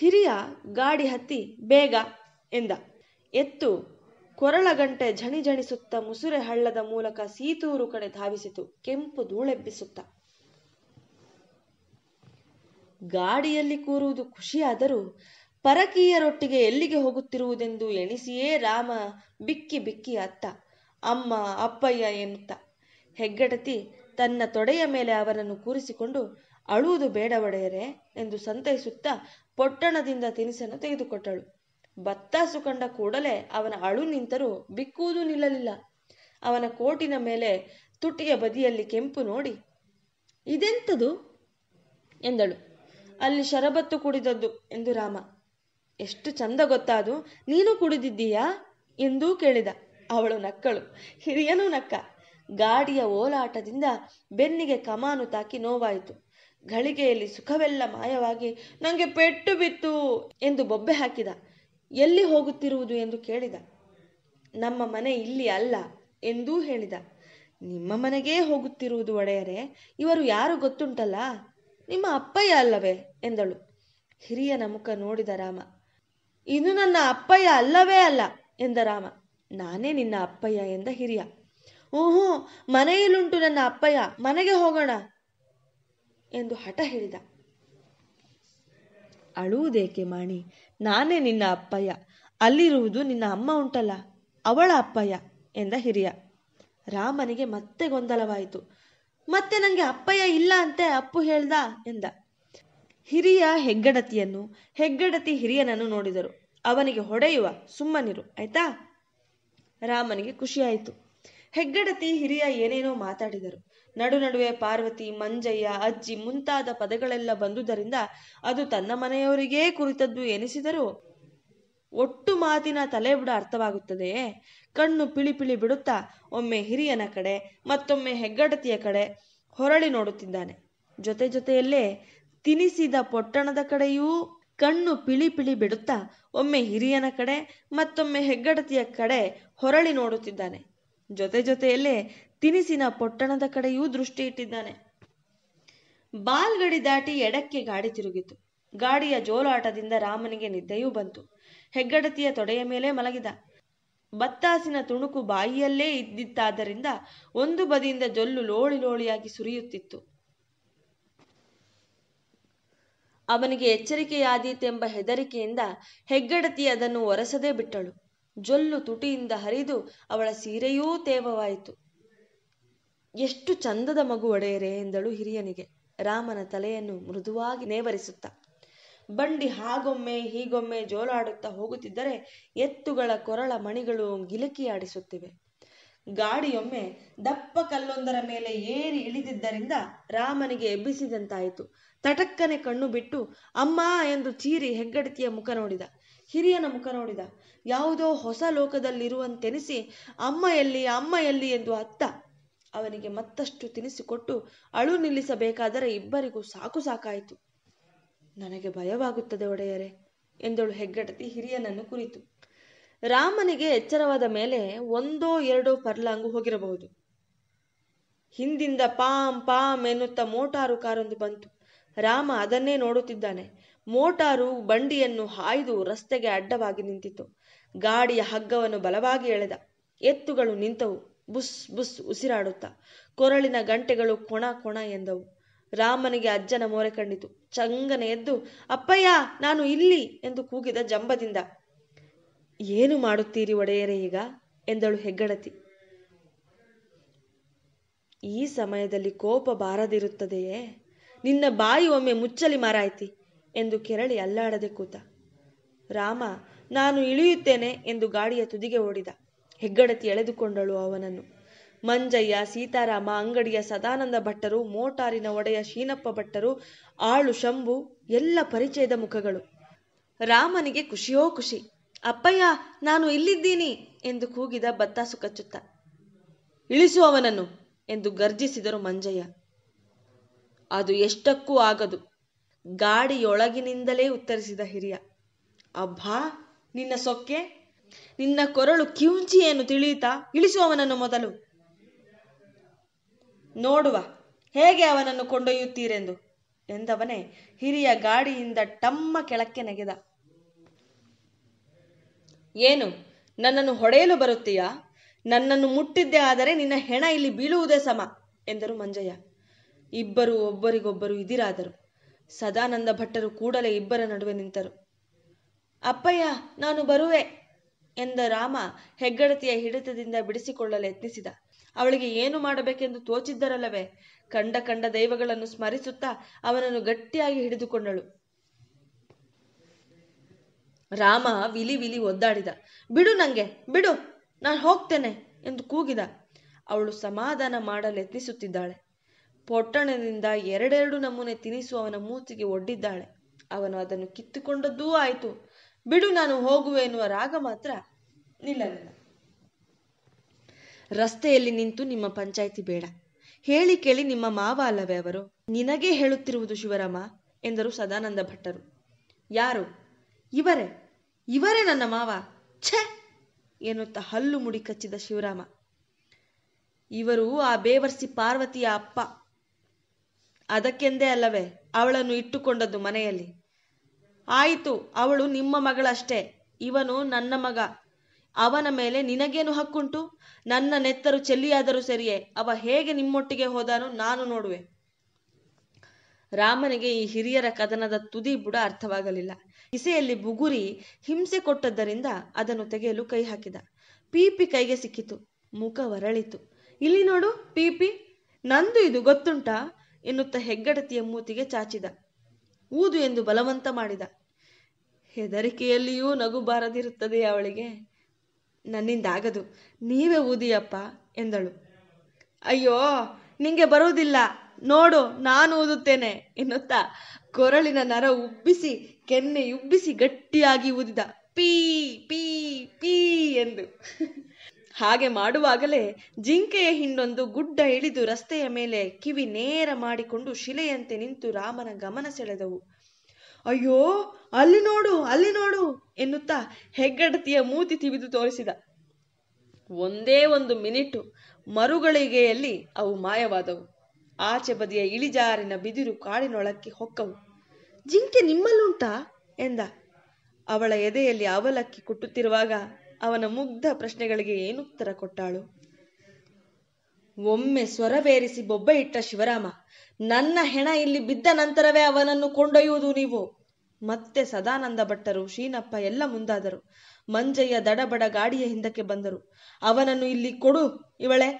ಹಿರಿಯ ಗಾಡಿ ಹತ್ತಿ ಬೇಗ ಎಂದ. ಎತ್ತು ಕೊರಳಗಂಟೆ ಝಣಿ ಝಣಿಸುತ್ತ ಮುಸುರೆ ಹಳ್ಳದ ಮೂಲಕ ಸೀತೂರು ಕಡೆ ಧಾವಿಸಿತು, ಕೆಂಪು ಧೂಳೆಬ್ಬಿಸುತ್ತ. ಗಾಡಿಯಲ್ಲಿ ಕೂರುವುದು ಖುಷಿಯಾದರೂ ಪರಕೀಯರೊಟ್ಟಿಗೆ ಎಲ್ಲಿಗೆ ಹೋಗುತ್ತಿರುವುದೆಂದು ಎಣಿಸಿಯೇ ರಾಮ ಬಿಕ್ಕಿ ಬಿಕ್ಕಿ ಅತ್ತ, ಅಮ್ಮ ಅಪ್ಪಯ್ಯ ಎನ್ನುತ್ತ. ಹೆಗ್ಗಡತಿ ತನ್ನ ತೊಡೆಯ ಮೇಲೆ ಅವರನ್ನು ಕೂರಿಸಿಕೊಂಡು, ಅಳುವುದು ಬೇಡ ಒಡೆಯರೆ ಎಂದು ಸಂತೈಸುತ್ತಾ ಪೊಟ್ಟಣದಿಂದ ತಿನಿಸನ್ನು ತೆಗೆದುಕೊಟ್ಟಳು. ಬತ್ತಾಸು ಕಂಡ ಕೂಡಲೇ ಅವನ ಅಳು ನಿಂತರೂ ಬಿಕ್ಕುವುದು ನಿಲ್ಲಲಿಲ್ಲ. ಅವನ ಕೋಟಿನ ಮೇಲೆ ತುಟಿಯ ಬದಿಯಲ್ಲಿ ಕೆಂಪು ನೋಡಿ ಇದೆಂತದು ಎಂದಳು. ಅಲ್ಲಿ ಶರಬತ್ತು ಕುಡಿದದ್ದು ಎಂದು ರಾಮ. ಎಷ್ಟು ಚಂದ ಗೊತ್ತಾದು, ನೀನು ಕುಡಿದಿದ್ದೀಯಾ ಎಂದೂ ಕೇಳಿದ. ಅವಳು ನಕ್ಕಳು, ಹಿರಿಯನೂ ನಕ್ಕ. ಗಾಡಿಯ ಓಲಾಟದಿಂದ ಬೆನ್ನಿಗೆ ಕಮಾನು ತಾಕಿ ನೋವಾಯಿತು. ಘಳಿಗೆಯಲ್ಲಿ ಸುಖವೆಲ್ಲ ಮಾಯವಾಗಿ ನಂಗೆ ಪೆಟ್ಟು ಬಿತ್ತು ಎಂದು ಬೊಬ್ಬೆ ಹಾಕಿದ. ಎಲ್ಲಿ ಹೋಗುತ್ತಿರುವುದು ಎಂದು ಕೇಳಿದ. ನಮ್ಮ ಮನೆ ಇಲ್ಲಿ ಅಲ್ಲ ಎಂದೂ ಹೇಳಿದ. ನಿಮ್ಮ ಮನೆಗೇ ಹೋಗುತ್ತಿರುವುದು ಒಡೆಯರೆ, ಇವರು ಯಾರು ಗೊತ್ತುಂಟಲ್ಲ, ನಿಮ್ಮ ಅಪ್ಪಯ್ಯ ಅಲ್ಲವೇ ಎಂದಳು. ಹಿರಿಯನ ಮುಖ ನೋಡಿದ ರಾಮ. ಇದು ನನ್ನ ಅಪ್ಪಯ್ಯ ಅಲ್ಲವೇ ಅಲ್ಲ ಎಂದ ರಾಮ. ನಾನೇ ನಿನ್ನ ಅಪ್ಪಯ್ಯ ಎಂದ ಹಿರಿಯ. ಊಹೂ, ಮನೆಯಲ್ಲುಂಟು ನನ್ನ ಅಪ್ಪಯ್ಯ, ಮನೆಗೆ ಹೋಗೋಣ ಎಂದು ಹಠ ಹೇಳಿದ. ಅಳುವುದೇಕೆ ಮಾಣಿ, ನಾನೇ ನಿನ್ನ ಅಪ್ಪಯ್ಯ, ಅಲ್ಲಿರುವುದು ನಿನ್ನ ಅಮ್ಮ ಉಂಟಲ್ಲ, ಅವಳ ಅಪ್ಪಯ್ಯ ಎಂದ ಹಿರಿಯ. ರಾಮನಿಗೆ ಮತ್ತೆ ಗೊಂದಲವಾಯಿತು. ಮತ್ತೆ ನನಗೆ ಅಪ್ಪಯ್ಯ ಇಲ್ಲ ಅಂತೆ ಅಪ್ಪು ಹೇಳ್ದ ಎಂದ. ಹಿರಿಯ ಹೆಗ್ಗಡತಿಯನ್ನು, ಹೆಗ್ಗಡತಿ ಹಿರಿಯನನ್ನು ನೋಡಿದರು. ಅವನಿಗೆ ಹೊಡೆಯುವ, ಸುಮ್ಮನಿರು ಆಯ್ತಾ. ರಾಮನಿಗೆ ಖುಷಿಯಾಯಿತು. ಹೆಗ್ಗಡತಿ ಹಿರಿಯ ಏನೇನೋ ಮಾತಾಡಿದರು. ನಡು ನಡುವೆ ಪಾರ್ವತಿ, ಮಂಜಯ್ಯ, ಅಜ್ಜಿ ಮುಂತಾದ ಪದಗಳೆಲ್ಲ ಬಂದುದರಿಂದ ಅದು ತನ್ನ ಮನೆಯವರಿಗೇ ಕುರಿತದ್ದು ಎನಿಸಿದರೂ ಒಟ್ಟು ಮಾತಿನ ತಲೆಬುಡ ಅರ್ಥವಾಗುತ್ತದೆಯೇ? ಕಣ್ಣು ಪಿಳಿ ಪಿಳಿ ಬಿಡುತ್ತಾ ಒಮ್ಮೆ ಹಿರಿಯನ ಕಡೆ ಮತ್ತೊಮ್ಮೆ ಹೆಗ್ಗಡತಿಯ ಕಡೆ ಹೊರಳಿ ನೋಡುತ್ತಿದ್ದಾನೆ. ಜೊತೆ ಜೊತೆಯಲ್ಲೇ ತಿನಿಸಿದ ಪೊಟ್ಟಣದ ಕಡೆಯೂ ಕಣ್ಣು ಪಿಳಿ ಪಿಳಿ ಬಿಡುತ್ತಾ ಒಮ್ಮೆ ಹಿರಿಯನ ಕಡೆ ಮತ್ತೊಮ್ಮೆ ಹೆಗ್ಗಡತಿಯ ಕಡೆ ಹೊರಳಿ ನೋಡುತ್ತಿದ್ದಾನೆ. ಜೊತೆ ಜೊತೆಯಲ್ಲೇ ತಿನಿಸಿನ ಪೊಟ್ಟಣದ ಕಡೆಯೂ ದೃಷ್ಟಿ ಇಟ್ಟಿದ್ದಾನೆ. ಬಾಲ್ಗಡಿ ದಾಟಿ ಎಡಕ್ಕೆ ಗಾಡಿ ತಿರುಗಿತು. ಗಾಡಿಯ ಜೋಲಾಟದಿಂದ ರಾಮನಿಗೆ ನಿದ್ದೆಯೂ ಬಂತು. ಹೆಗ್ಗಡತಿಯ ತೊಡೆಯ ಮೇಲೆ ಮಲಗಿದ. ಬತ್ತಾಸಿನ ತುಣುಕು ಬಾಯಿಯಲ್ಲೇ ಇದ್ದಿತ್ತಾದ್ದರಿಂದ ಒಂದು ಬದಿಯಿಂದ ಜೊಲ್ಲು ಲೋಳಿ ಲೋಳಿಯಾಗಿ ಸುರಿಯುತ್ತಿತ್ತು. ಅವನಿಗೆ ಎಚ್ಚರಿಕೆಯಾದೀತೆಂಬ ಹೆದರಿಕೆಯಿಂದ ಹೆಗ್ಗಡತಿ ಅದನ್ನು ಒರೆಸದೇ ಬಿಟ್ಟಳು. ಜೊಲ್ಲು ತುಟಿಯಿಂದ ಹರಿದು ಅವಳ ಸೀರೆಯೂ ತೇವವಾಯಿತು. ಎಷ್ಟು ಚಂದದ ಮಗು ಒಡೆಯರೆ ಎಂದಳು ಹಿರಿಯನಿಗೆ, ರಾಮನ ತಲೆಯನ್ನು ಮೃದುವಾಗಿ ನೇವರಿಸುತ್ತಾ. ಬಂಡಿ ಹಾಗೊಮ್ಮೆ ಹೀಗೊಮ್ಮೆ ಜೋಲಾಡುತ್ತಾ ಹೋಗುತ್ತಿದ್ದರೆ ಎತ್ತುಗಳ ಕೊರಳ ಮಣಿಗಳು ಗಿಲಕಿಯಾಡಿಸುತ್ತಿವೆ. ಗಾಡಿಯೊಮ್ಮೆ ದಪ್ಪ ಕಲ್ಲೊಂದರ ಮೇಲೆ ಏರಿ ಇಳಿದಿದ್ದರಿಂದ ರಾಮನಿಗೆ ಎಬ್ಬಿಸಿದಂತಾಯಿತು. ತಟಕ್ಕನೆ ಕಣ್ಣು ಬಿಟ್ಟು ಅಮ್ಮ ಎಂದು ಚೀರಿ ಹೆಗ್ಗಡತಿಯ ಮುಖ ನೋಡಿದ. ಹಿರಿಯನ ಮುಖ ನೋಡಿದ. ಯಾವುದೋ ಹೊಸ ಲೋಕದಲ್ಲಿರುವಂತೆನಿಸಿ ಅಮ್ಮ ಎಲ್ಲಿ ಅಮ್ಮ ಎಲ್ಲಿ ಎಂದು ಅತ್ತ ಅವನಿಗೆ ಮತ್ತಷ್ಟು ತಿನಿಸಿಕೊಟ್ಟು ಅಳು ನಿಲ್ಲಿಸಬೇಕಾದರೆ ಇಬ್ಬರಿಗೂ ಸಾಕು ಸಾಕಾಯಿತು. ನನಗೆ ಭಯವಾಗುತ್ತದೆ ಒಡೆಯರೆ ಎಂದಳು ಹೆಗ್ಗಡತಿ ಹಿರಿಯನನ್ನು ಕುರಿತು. ರಾಮನಿಗೆ ಎಚ್ಚರವಾದ ಮೇಲೆ ಒಂದೋ ಎರಡೋ ಪರ್ಲಾಂಗು ಹೋಗಿರಬಹುದು. ಹಿಂದಿಂದ ಪಾಮ್ ಪಾಮ್ ಎನ್ನುತ್ತಾ ಮೋಟಾರು ಕಾರೊಂದು ಬಂತು. ರಾಮ ಅದನ್ನೇ ನೋಡುತ್ತಿದ್ದಾನೆ. ಮೋಟಾರು ಬಂಡಿಯನ್ನು ಹಾಯ್ದು ರಸ್ತೆಗೆ ಅಡ್ಡವಾಗಿ ನಿಂತಿತು. ಗಾಡಿಯ ಹಗ್ಗವನ್ನು ಬಲವಾಗಿ ಎಳೆದ. ಎತ್ತುಗಳು ನಿಂತವು ಬುಸ್ ಬುಸ್ ಉಸಿರಾಡುತ್ತಾ. ಕೊರಳಿನ ಗಂಟೆಗಳು ಕೊಣ ಕೊಣ ಎಂದವು. ರಾಮನಿಗೆ ಅಜ್ಜನ ಮೋರೆ ಕಂಡಿತು. ಚಂಗನೆ ಎದ್ದು ಅಪ್ಪಯ್ಯ ನಾನು ಇಲ್ಲಿ ಎಂದು ಕೂಗಿದ ಜಂಬದಿಂದ. ಏನು ಮಾಡುತ್ತೀರಿ ಒಡೆಯರೇ ಈಗ ಎಂದಳು ಹೆಗ್ಗಡತಿ. ಈ ಸಮಯದಲ್ಲಿ ಕೋಪ ಬಾರದಿರುತ್ತದೆಯೇ? ನಿನ್ನ ಬಾಯಿ ಒಮ್ಮೆ ಮುಚ್ಚಲಿ ಮಾರಾಯ್ತಿ ಎಂದು ಕೆರಳಿ ಅಲ್ಲಾಡದೆ ಕೂತ. ರಾಮ ನಾನು ಇಳಿಯುತ್ತೇನೆ ಎಂದು ಗಾಡಿಯ ತುದಿಗೆ ಓಡಿದ. ಹೆಗ್ಗಡತಿ ಎಳೆದುಕೊಂಡಳು ಅವನನ್ನು. ಮಂಜಯ್ಯ, ಸೀತಾರಾಮ, ಅಂಗಡಿಯ ಸದಾನಂದ ಭಟ್ಟರು, ಮೋಟಾರಿನ ಒಡೆಯ ಶೀನಪ್ಪ ಭಟ್ಟರು, ಆಳು ಶಂಭು, ಎಲ್ಲ ಪರಿಚಯದ ಮುಖಗಳು. ರಾಮನಿಗೆ ಖುಷಿಯೋ ಖುಷಿ. ಅಪ್ಪಯ್ಯ ನಾನು ಇಲ್ಲಿದ್ದೀನಿ ಎಂದು ಕೂಗಿದ ಬತ್ತಾಸು ಕಚ್ಚುತ್ತ. ಇಳಿಸು ಅವನನ್ನು ಎಂದು ಗರ್ಜಿಸಿದರು ಮಂಜಯ್ಯ. ಅದು ಎಷ್ಟಕ್ಕೂ ಆಗದು, ಗಾಡಿಯೊಳಗಿನಿಂದಲೇ ಉತ್ತರಿಸಿದ ಹಿರಿಯ. ಅಬ್ಬಾ ನಿನ್ನ ಸೊಕ್ಕೆ, ನಿನ್ನ ಕೊರಳು ಕಿಂಚಿ ಏನು ತಿಳಿಯಿತಾ? ಇಳಿಸು ಅವನನ್ನು ಮೊದಲು, ನೋಡುವ ಹೇಗೆ ಅವನನ್ನು ಕೊಂಡೊಯ್ಯುತ್ತೀರೆಂದು ಎಂದವನೇ ಹಿರಿಯ ಗಾಡಿಯಿಂದ ಟಮ್ಮ ಕೆಳಕ್ಕೆ ನೆಗೆದ. ಏನು, ನನ್ನನ್ನು ಹೊಡೆಯಲು ಬರುತ್ತೀಯಾ? ನನ್ನನ್ನು ಮುಟ್ಟಿದ್ದೆ ಆದರೆ ನಿನ್ನ ಹೆಣ ಇಲ್ಲಿ ಬೀಳುವುದೇ ಸಮ ಎಂದರು ಮಂಜಯ್ಯ. ಇಬ್ಬರು ಒಬ್ಬರಿಗೊಬ್ಬರು ಇದಿರಾದರು. ಸದಾನಂದ ಭಟ್ಟರು ಕೂಡಲೇ ಇಬ್ಬರ ನಡುವೆ ನಿಂತರು. ಅಪ್ಪಯ್ಯ ನಾನು ಬರುವೆ ಎಂದ ರಾಮ ಹೆಗ್ಗಡತಿಯ ಹಿಡಿತದಿಂದ ಬಿಡಿಸಿಕೊಳ್ಳಲು ಯತ್ನಿಸಿದ. ಅವಳಿಗೆ ಏನು ಮಾಡಬೇಕೆಂದು ತೋಚಿದ್ದರಲ್ಲವೇ. ಕಂಡ ಕಂಡ ದೈವಗಳನ್ನು ಸ್ಮರಿಸುತ್ತಾ ಅವನನ್ನು ಗಟ್ಟಿಯಾಗಿ ಹಿಡಿದುಕೊಂಡಳು. ರಾಮ ವಿಲಿ ವಿಲಿ ಒದ್ದಾಡಿದ. ಬಿಡು ನಂಗೆ, ಬಿಡು, ನಾನು ಹೋಗ್ತೇನೆ ಎಂದು ಕೂಗಿದ. ಅವಳು ಸಮಾಧಾನ ಮಾಡಲು ಯತ್ನಿಸುತ್ತಿದ್ದಾಳೆ. ಪೊಟ್ಟಣದಿಂದ ಎರಡೆರಡು ನಮೂನೆ ತಿನಿಸು ಅವನ ಮೂತಿಗೆ ಒಡ್ಡಿದ್ದಾಳೆ. ಅವನು ಅದನ್ನು ಕಿತ್ತುಕೊಂಡದ್ದೂ ಆಯಿತು. ಬಿಡು ನಾನು ಹೋಗುವೆ ಎನ್ನುವ ರಾಗ ಮಾತ್ರ ನಿಲ್ಲಲಿಲ್ಲ. ರಸ್ತೆಯಲ್ಲಿ ನಿಂತು ನಿಮ್ಮ ಪಂಚಾಯಿತಿ ಬೇಡ, ಹೇಳಿ ಕೇಳಿ ನಿಮ್ಮ ಮಾವ ಅಲ್ಲವೇ ಅವರು, ನಿನಗೇ ಹೇಳುತ್ತಿರುವುದು ಶಿವರಾಮ ಎಂದರು ಸದಾನಂದ ಭಟ್ಟರು. ಯಾರು? ಇವರೇ ಇವರೇ ನನ್ನ ಮಾವ, ಛೆ ಎನ್ನುತ್ತಾ ಹಲ್ಲು ಮುಡಿ ಕಚ್ಚಿದ ಶಿವರಾಮ. ಇವರು ಆ ಬೇವರ್ಸಿ ಪಾರ್ವತಿಯ ಅಪ್ಪ. ಅದಕ್ಕೆಂದೇ ಅಲ್ಲವೇ ಅವಳನ್ನು ಇಟ್ಟುಕೊಂಡದ್ದು ಮನೆಯಲ್ಲಿ. ಆಯಿತು, ಅವಳು ನಿಮ್ಮ ಮಗಳಷ್ಟೇ, ಇವನು ನನ್ನ ಮಗ. ಅವನ ಮೇಲೆ ನಿನಗೇನು ಹಕ್ಕುಂಟು? ನನ್ನ ನೆತ್ತರು ಚೆಲ್ಲಿಯಾದರೂ ಸರಿಯೇ, ಅವ ಹೇಗೆ ನಿಮ್ಮೊಟ್ಟಿಗೆ ಹೋದಾನು ನಾನು ನೋಡುವೆ. ರಾಮನಿಗೆ ಈ ಹಿರಿಯರ ಕದನದ ತುದಿ ಬುಡ ಅರ್ಥವಾಗಲಿಲ್ಲ. ಕಿಸೆಯಲ್ಲಿ ಬುಗುರಿ ಹಿಂಸೆ ಕೊಟ್ಟದ್ದರಿಂದ ಅದನ್ನು ತೆಗೆಯಲು ಕೈ ಹಾಕಿದ. ಪೀಪಿ ಕೈಗೆ ಸಿಕ್ಕಿತು. ಮುಖ ವರಳಿತು. ಇಲ್ಲಿ ನೋಡು ಪೀಪಿ, ನಂದು ಇದು ಗೊತ್ತುಂಟಾ ಎನ್ನುತ್ತ ಹೆಗ್ಗಡತಿಯ ಮೂತಿಗೆ ಚಾಚಿದ. ಊದು ಎಂದು ಬಲವಂತ ಮಾಡಿದ. ಹೆದರಿಕೆಯಲ್ಲಿಯೂ ನಗು ಬಾರದಿರುತ್ತದೆ ಅವಳಿಗೆ. ನನ್ನಿಂದಾಗದು, ನೀವೇ ಊದಿಯಪ್ಪ ಎಂದಳು. ಅಯ್ಯೋ ನಿಂಗೆ ಬರುವುದಿಲ್ಲ ನೋಡು, ನಾನು ಊದುತ್ತೇನೆ ಎನ್ನುತ್ತಾ ಕೊರಳಿನ ನರ ಉಬ್ಬಿಸಿ ಕೆನ್ನೆ ಉಬ್ಬಿಸಿ ಗಟ್ಟಿಯಾಗಿ ಊದಿದ. ಪೀ ಪೀ ಪೀ ಎಂದು. ಹಾಗೆ ಮಾಡುವಾಗಲೇ ಜಿಂಕೆಯ ಹಿಂಡೊಂದು ಗುಡ್ಡ ಇಳಿದು ರಸ್ತೆಯ ಮೇಲೆ ಕಿವಿ ನೇರ ಮಾಡಿಕೊಂಡು ಶಿಲೆಯಂತೆ ನಿಂತು ರಾಮನ ಗಮನ ಸೆಳೆದವು. ಅಯ್ಯೋ ಅಲ್ಲಿ ನೋಡು ಅಲ್ಲಿ ನೋಡು ಎನ್ನುತ್ತಾ ಹೆಗ್ಗಡತಿಯ ಮೂತಿ ತಿವಿದು ತೋರಿಸಿದ. ಒಂದೇ ಒಂದು ಮಿನಿಟು, ಮರುಗಳಿಗೆಯಲ್ಲಿ ಅವು ಮಾಯವಾದವು. ಆಚೆ ಬದಿಯ ಇಳಿಜಾರಿನ ಬಿದಿರು ಕಾಡಿನೊಳಕ್ಕೆ ಹೊಕ್ಕವು. ಜಿಂಕೆ ನಿಮ್ಮಲ್ಲುಂಟಾ ಎಂದ. ಅವಳ ಎದೆಯಲ್ಲಿ ಅವಲಕ್ಕಿ ಕುಟ್ಟುತ್ತಿರುವಾಗ ಅವನ ಮುಗ್ಧ ಪ್ರಶ್ನೆಗಳಿಗೆ ಏನುತ್ತರ ಕೊಟ್ಟಾಳು? ಒಮ್ಮೆ ಸ್ವರವೇರಿಸಿ ಬೊಬ್ಬೆ ಇಟ್ಟ ಶಿವರಾಮ, ನನ್ನ ಹೆಣ ಇಲ್ಲಿ ಬಿದ್ದ ನಂತರವೇ ಅವನನ್ನು ಕೊಂಡೊಯ್ಯುವುದು ನೀವು. ಮತ್ತೆ ಸದಾನಂದ ಭಟ್ಟರು, ಶೀನಪ್ಪ ಎಲ್ಲ ಮುಂದಾದರು. ಮಂಜಯ್ಯ ದಡಬಡ ಗಾಡಿಯ ಹಿಂದಕ್ಕೆ ಬಂದರು. ಅವನನ್ನು ಇಲ್ಲಿ ಕೊಡು ಇವಳೆ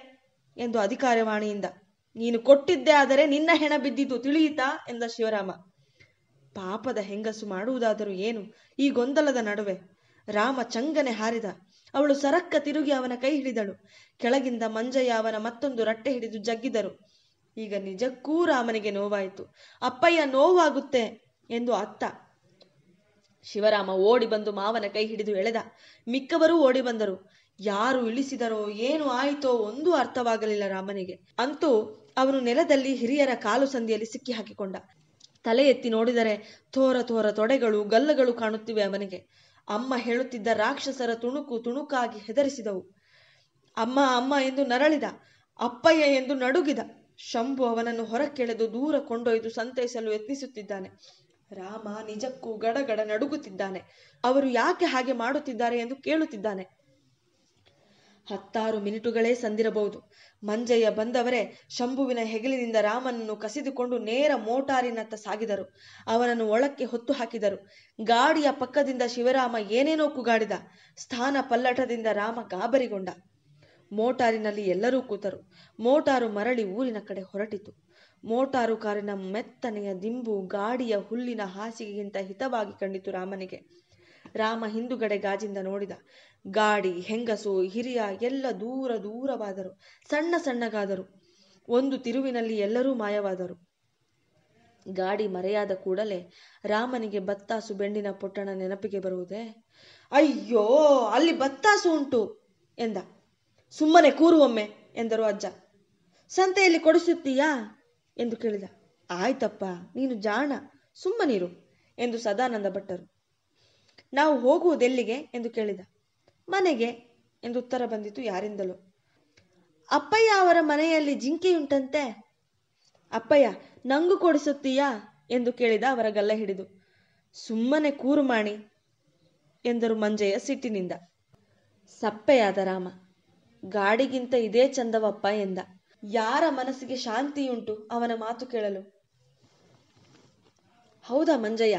ಎಂದು ಅಧಿಕಾರವಾಣಿಯಿಂದ. ನೀನು ಕೊಟ್ಟಿದ್ದೆ ಆದರೆ ನಿನ್ನ ಹೆಣ ಬಿದ್ದಿದ್ದು ತಿಳಿಯಿತಾ ಎಂದ ಶಿವರಾಮ. ಪಾಪದ ಹೆಂಗಸು ಮಾಡುವುದಾದರೂ ಏನು ಈ ಗೊಂದಲದ ನಡುವೆ? ರಾಮ ಚಂಗನೆ ಹಾರಿದ. ಅವಳು ಸರಕ್ಕ ತಿರುಗಿ ಅವನ ಕೈ ಹಿಡಿದಳು. ಕೆಳಗಿಂದ ಮಂಜಯ್ಯ ಅವನ ಮತ್ತೊಂದು ರಟ್ಟೆ ಹಿಡಿದು ಜಗ್ಗಿದರು. ಈಗ ನಿಜಕ್ಕೂ ರಾಮನಿಗೆ ನೋವಾಯಿತು. ಅಪ್ಪಯ್ಯ ನೋವಾಗುತ್ತೆ ಎಂದು ಅತ್ತ. ಶಿವರಾಮ ಓಡಿ ಬಂದು ಮಾವನ ಕೈ ಹಿಡಿದು ಎಳೆದ. ಮಿಕ್ಕವರೂ ಓಡಿ ಬಂದರು. ಯಾರು ಇಳಿಸಿದರೋ ಏನು ಆಯಿತೋ ಒಂದೂ ಅರ್ಥವಾಗಲಿಲ್ಲ ರಾಮನಿಗೆ. ಅಂತೂ ಅವನು ನೆಲದಲ್ಲಿ ಹಿರಿಯರ ಕಾಲು ಸಂದಿಯಲ್ಲಿ ಸಿಕ್ಕಿ ಹಾಕಿಕೊಂಡ. ತಲೆ ಎತ್ತಿ ನೋಡಿದರೆ ತೋರ ತೋರ ತೊಡೆಗಳು ಗಲ್ಲಗಳು ಕಾಣುತ್ತಿವೆ ಅವನಿಗೆ. ಅಮ್ಮ ಹೇಳುತ್ತಿದ್ದ ರಾಕ್ಷಸರ ತುಣುಕು ತುಣುಕಾಗಿ ಹೆದರಿಸಿದವು. ಅಮ್ಮ ಅಮ್ಮ ಎಂದು ನರಳಿದ. ಅಪ್ಪಯ್ಯ ಎಂದು ನಡುಗಿದ. ಶಂಭು ಅವನನ್ನು ಹೊರಕ್ಕೆಳೆದು ದೂರ ಕೊಂಡೊಯ್ದು ಸಂತೈಸಲು ಯತ್ನಿಸುತ್ತಿದ್ದಾನೆ. ರಾಮ ನಿಜಕ್ಕೂ ಗಡಗಡ ನಡುಗುತ್ತಿದ್ದಾನೆ. ಅವರು ಯಾಕೆ ಹಾಗೆ ಮಾಡುತ್ತಿದ್ದಾರೆ ಎಂದು ಕೇಳುತ್ತಿದ್ದಾನೆ. ಹತ್ತಾರು ಮಿನಿಟುಗಳೇ ಸಂದಿರಬಹುದು. ಮಂಜಯ್ಯ ಬಂದವರೇ ಶಂಭುವಿನ ಹೆಗಲಿನಿಂದ ರಾಮನನ್ನು ಕಸಿದುಕೊಂಡು ನೇರ ಮೋಟಾರಿನತ್ತ ಸಾಗಿದರು. ಅವನನ್ನು ಒಳಕ್ಕೆ ಹೊತ್ತು ಹಾಕಿದರು. ಗಾಡಿಯ ಪಕ್ಕದಿಂದ ಶಿವರಾಮ ಏನೇನೋ ಕೂಗಾಡಿದ. ಸ್ಥಾನ ಪಲ್ಲಟದಿಂದ ರಾಮ ಗಾಬರಿಗೊಂಡ. ಮೋಟಾರಿನಲ್ಲಿ ಎಲ್ಲರೂ ಕೂತರು. ಮೋಟಾರು ಮರಳಿ ಊರಿನ ಕಡೆ ಹೊರಟಿತು. ಮೋಟಾರು ಕಾರಿನ ಮೆತ್ತನೆಯ ದಿಂಬು ಗಾಡಿಯ ಹುಲ್ಲಿನ ಹಾಸಿಗೆಗಿಂತ ಹಿತವಾಗಿ ಕಂಡಿತು ರಾಮನಿಗೆ. ರಾಮ ಹಿಂದುಗಡೆ ಗಾಜಿಂದ ನೋಡಿದ. ಗಾಡಿ, ಹೆಂಗಸು, ಹಿರಿಯ ಎಲ್ಲ ದೂರ ದೂರವಾದರು, ಸಣ್ಣ ಸಣ್ಣಗಾದರು. ಒಂದು ತಿರುವಿನಲ್ಲಿ ಎಲ್ಲರೂ ಮಾಯವಾದರು. ಗಾಡಿ ಮರೆಯಾದ ಕೂಡಲೇ ರಾಮನಿಗೆ ಬತ್ತಾಸು ಬೆಂಡಿನ ಪೊಟ್ಟಣ ನೆನಪಿಗೆ ಬರುವುದೇ? ಅಯ್ಯೋ, ಅಲ್ಲಿ ಬತ್ತಾಸು ಉಂಟು ಎಂದ. ಸುಮ್ಮನೆ ಕೂರುವೊಮ್ಮೆ ಎಂದರು ಅಜ್ಜ. ಸಂತೆಯಲ್ಲಿ ಕೊಡಿಸುತ್ತೀಯಾ ಎಂದು ಕೇಳಿದ. ಆಯ್ತಪ್ಪ, ನೀನು ಜಾಣ, ಸುಮ್ಮನಿರು ಎಂದು ಸದಾನಂದ ಭಟ್ಟರು. ನಾವು ಹೋಗುವುದೆಲ್ಲಿಗೆ ಎಂದು ಕೇಳಿದ. ಮನೆಗೆ ಎಂದು ಉತ್ತರ ಬಂದಿತು ಯಾರಿಂದಲೂ. ಅಪ್ಪಯ್ಯ ಅವರ ಮನೆಯಲ್ಲಿ ಜಿಂಕೆಯುಂಟಂತೆ. ಅಪ್ಪಯ್ಯ, ನಂಗೂ ಕೊಡಿಸುತ್ತೀಯಾ ಎಂದು ಕೇಳಿದ ಅವರ ಗಲ್ಲ ಹಿಡಿದು. ಸುಮ್ಮನೆ ಕೂರು ಮಾಣಿ ಎಂದರು ಮಂಜಯ್ಯ ಸಿಟ್ಟಿನಿಂದ. ಸಪ್ಪೆಯಾದ ರಾಮ. ಗಾಡಿಗಿಂತ ಇದೇ ಚಂದವಪ್ಪ ಎಂದ. ಯಾರ ಮನಸ್ಸಿಗೆ ಶಾಂತಿಯುಂಟು ಅವನ ಮಾತು ಕೇಳಲು. ಹೌದಾ ಮಂಜಯ್ಯ,